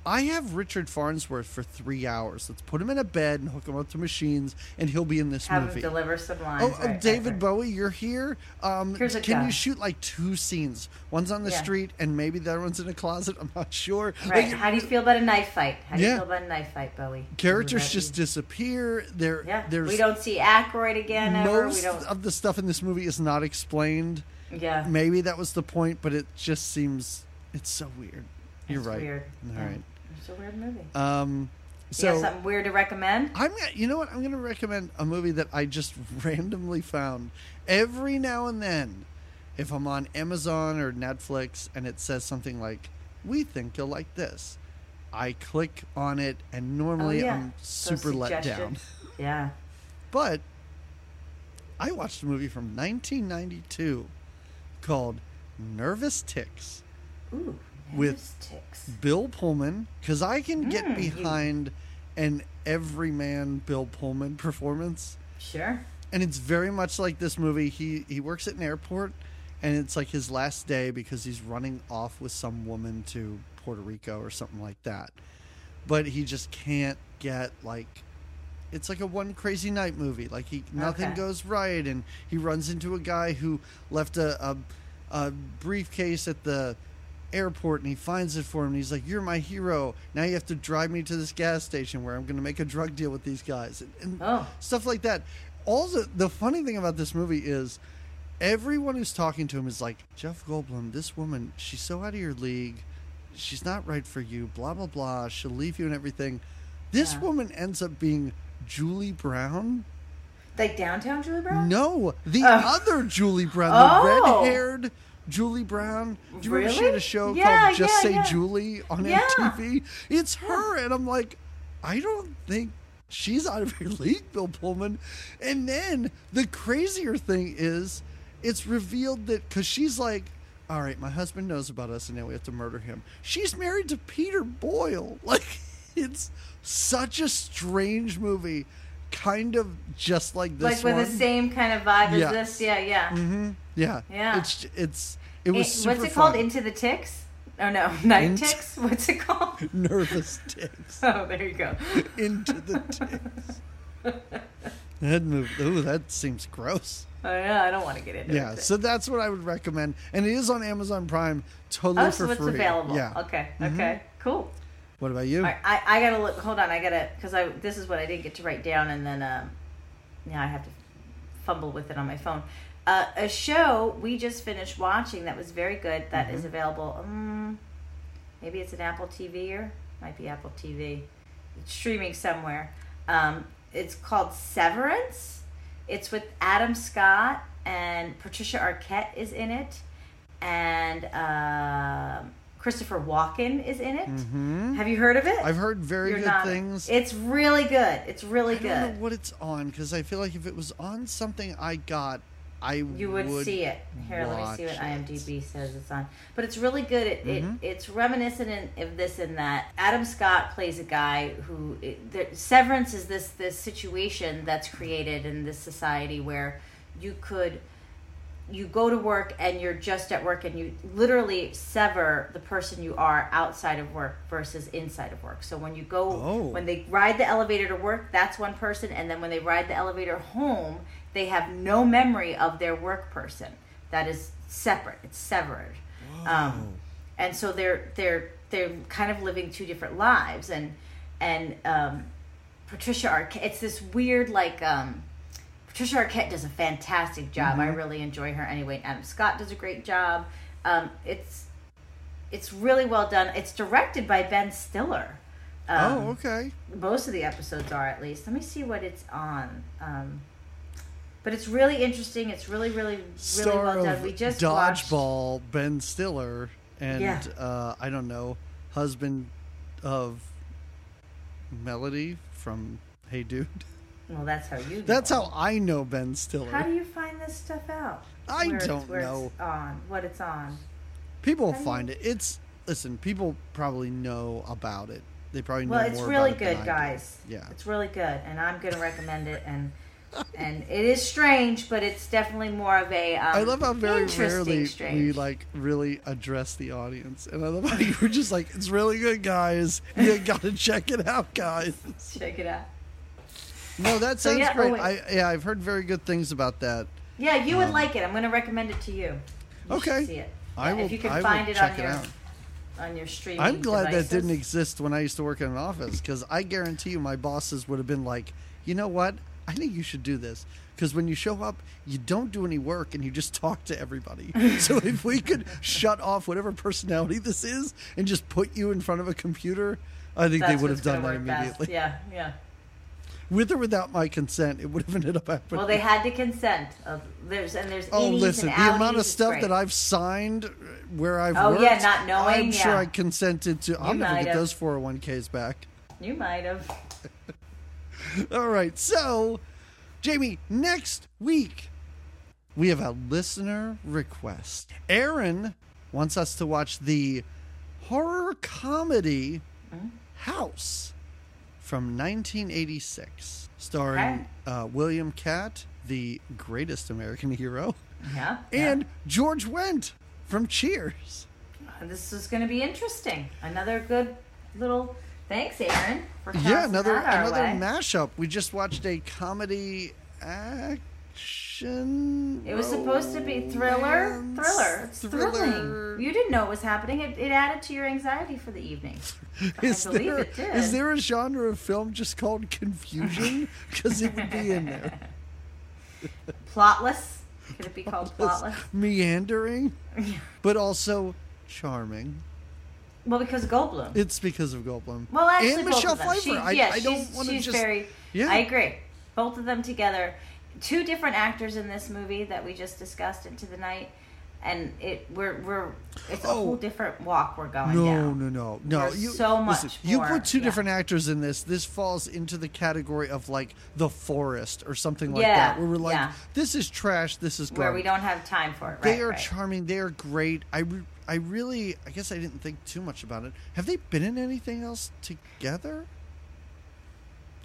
I have Richard Farnsworth for three hours. Let's put him in a bed and hook him up to machines, and he'll be in this have movie. Have him deliver some lines. Oh, right, David right. Bowie, you're here. Um, Here's a can guy. You shoot like two scenes? One's on the yeah. street, and maybe the other one's in a closet. I'm not sure. Right. Like, how do you feel about a knife fight? How do yeah. you feel about a knife fight, Bowie? Characters just disappear. There, yeah. there's we don't see Aykroyd again. Ever. Most we don't... of the stuff in this movie is not explained. Yeah. Maybe that was the point, but it just seems it's so weird. You're it's right. Weird. All right. It's a weird movie. Um, so you have something weird to recommend? I'm gonna, you know what? I'm going to recommend a movie that I just randomly found every now and then. If I'm on Amazon or Netflix and it says something like, "We think you'll like this," I click on it, and normally oh, yeah. I'm super so let down. Yeah. But I watched a movie from nineteen ninety-two called Nervous Ticks. Ooh. With Bill Pullman, because I can get mm, behind you. An everyman Bill Pullman performance. Sure. And it's very much like this movie. He he works at an airport, and it's like his last day because he's running off with some woman to Puerto Rico or something like that. But he just can't get, like, it's like a one crazy night movie. Like, he nothing okay. goes right, and he runs into a guy who left a a, a briefcase at the airport, and he finds it for him, and he's like, "You're my hero. Now you have to drive me to this gas station where I'm going to make a drug deal with these guys," and, and oh. stuff like that. Also, the funny thing about this movie is everyone who's talking to him is like, "Jeff Goldblum, this woman, she's so out of your league. She's not right for you, blah, blah, blah. She'll leave you and everything." This yeah. woman ends up being Julie Brown. Like downtown Julie Brown? No, the oh. other Julie Brown, the oh. red-haired Julie Brown. Do you really? Remember she had a show yeah, called Just yeah, Say yeah. Julie on yeah. M T V? It's her, and I'm like, I don't think she's out of her league, Bill Pullman. And then the crazier thing is, it's revealed that, because she's like, "All right, my husband knows about us, and now we have to murder him." She's married to Peter Boyle. Like, it's such a strange movie, kind of just like this, like with one. The same kind of vibe yeah. as this, yeah, yeah. Mm-hmm. Yeah. Yeah. It's it's it was it, super What's it fun. Called? Into the Ticks? Oh no, Night Int- Ticks? What's it called? Nervous Ticks. Oh, there you go. Into the Ticks. That movie, ooh, that seems gross. Oh yeah, I don't want to get into yeah, it. Yeah, so that's what I would recommend. And it is on Amazon Prime, totally oh, for so it's free. Available. Yeah. Okay. Mm-hmm. Okay. Cool. What about you? Right, I I gotta look. Hold on, I gotta because I this is what I didn't get to write down, and then um, now I have to fumble with it on my phone. Uh, a show we just finished watching that was very good that mm-hmm. is available. Um, maybe it's an Apple T V or might be Apple T V. It's streaming somewhere. Um, it's called Severance. It's with Adam Scott, and Patricia Arquette is in it. and uh, Christopher Walken is in it. Mm-hmm. Have you heard of it? I've heard very You're good not, things. It's really good. It's really I good. I don't know what it's on, because I feel like if it was on something I got, I you would, would see it. Here, let me see what IMDb it. says it's on. But it's really good. It, mm-hmm. it it's reminiscent of this and that. Adam Scott plays a guy who it, the, Severance is this this situation that's created in this society where you could you go to work and you're just at work and you literally sever the person you are outside of work versus inside of work. So when you go oh. when they ride the elevator to work, that's one person, and then when they ride the elevator home, they have no memory of their work person. That is separate. It's severed. Um, and so they're they're they're kind of living two different lives. And and um, Patricia Arquette, it's this weird like um, Patricia Arquette does a fantastic job. Mm-hmm. I really enjoy her anyway. Adam Scott does a great job. Um, it's it's really well done. It's directed by Ben Stiller. Um, oh, okay. Most of the episodes are, at least. Let me see what it's on. Um, But it's really interesting. It's really, really, really Star well done. Of we just Dodgeball, watched... Ben Stiller, and yeah. uh, I don't know, husband of Melody from Hey Dude. Well, that's how you. Know that's how I know Ben Stiller. How do you find this stuff out? I where don't it's, where know it's on what it's on. People how find you... it. It's listen. People probably know about it. They probably know well, it's more really about good, it than guys. I do. Yeah, it's really good, and I'm going to recommend it. And. And it is strange, but it's definitely more of a. Um, I love how very rarely strange. we like really address the audience, and I love how you were just like, "It's really good, guys. You gotta check it out, guys. Check it out." No, that sounds so, yeah, great. Oh, I, yeah, I've heard very good things about that. Yeah, you um, would like it. I'm going to recommend it to you. you okay. See it. I yeah, will. If you can I find it on it your out. on your streaming. I'm glad devices. that didn't exist when I used to work in an office, because I guarantee you, my bosses would have been like, "You know what? I think you should do this, because when you show up, you don't do any work and you just talk to everybody. So if we could shut off whatever personality this is and just put you in front of a computer, I think That's they would have done that immediately." Best. Yeah, yeah. With or without my consent, it would have ended up happening. Well, they had to consent. Of, there's and there's. Oh, listen, the amount of stuff great. that I've signed where I've oh, worked. Oh yeah, not knowing. I'm yeah. sure I consented to. You I'm gonna get have. those four oh one k's back. You might have. All right, so, Jamie, next week, we have a listener request. Aaron wants us to watch the horror comedy mm-hmm. House from nineteen eighty-six, starring okay. uh, William Catt, the greatest American hero, yeah, and yeah. George Wendt from Cheers. This is going to be interesting. Another good little... Thanks, Aaron. For yeah, another another way. mashup. We just watched a comedy action. It was supposed to be thriller, thriller. It's thriller. thrilling. You didn't know it was happening. It, it added to your anxiety for the evening. Is I believe there, it did. Is there a genre of film just called confusion? Because it would be in there. Plotless. Could it be called plotless? Meandering, but also charming. Well, because of Goldblum. It's because of Goldblum. Well, actually, and both Michelle of them. Pfeiffer. She, I, yeah, I don't want to just. Very, yeah. I agree. Both of them together, two different actors in this movie that we just discussed, Into the Night, and it we're we're it's a oh. whole different walk we're going no, down. No, no, no, no. You, so much. Listen, more, you put two yeah. different actors in this. This falls into the category of like The Forest or something like yeah, that, where we're like, yeah. this is trash. This is garbage. Where we don't have time for it. Right, they are right. charming. They are great. I. Re- I really, I guess I didn't think too much about it. Have they been in anything else together?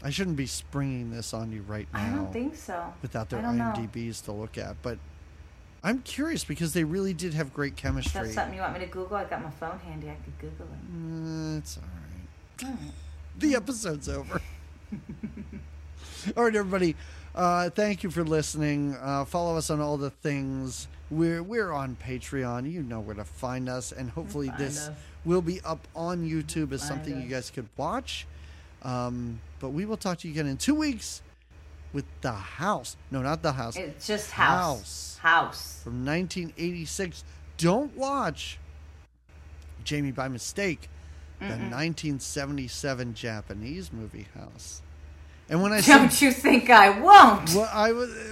I shouldn't be springing this on you right now. I don't think so. Without their I M D Bs know. to look at. But I'm curious, because they really did have great chemistry. That's something you want me to Google? I got my phone handy. I could Google it. Mm, it's all right. All right. The episode's over. All right, everybody. Uh, thank you for listening. Uh, follow us on all the things. We're we're on Patreon. You know where to find us, and hopefully find this us. will be up on YouTube as find something us. you guys could watch. Um, but we will talk to you again in two weeks with The House. No, not The House. It's just House. House, House. From nineteen eighty-six. Don't watch Jamie by mistake. Mm-mm. The nineteen seventy-seven Japanese movie House. And when I don't say, you think I won't? Well, I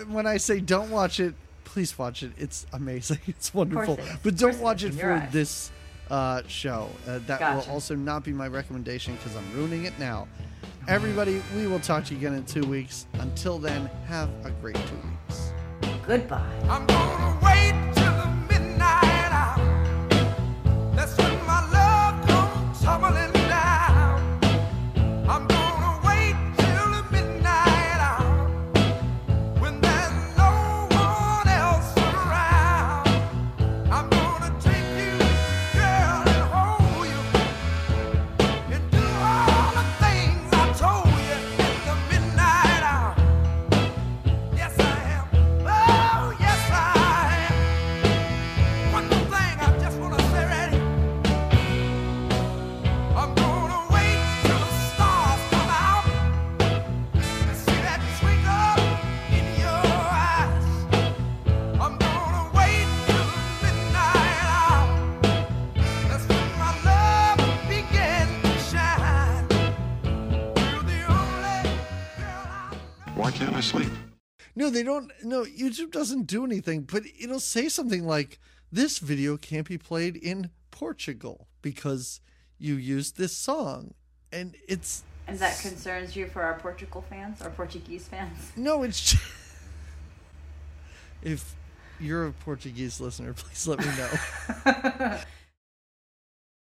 when I say don't watch it, please watch it. It's amazing. It's wonderful. It but don't watch it, it for eyes. this uh, show. Uh, that gotcha. will also not be my recommendation because I'm ruining it now. Everybody, we will talk to you again in two weeks. Until then, have a great two weeks. Goodbye. I'm gonna wait till the midnight hour. That's when my love comes tumbling down. I'm gonna sleep. No, they don't. No, YouTube doesn't do anything, but it'll say something like, this video can't be played in Portugal because you used this song. And it's. And that concerns you for our Portugal fans, our Portuguese fans? No, it's just. If you're a Portuguese listener, please let me know.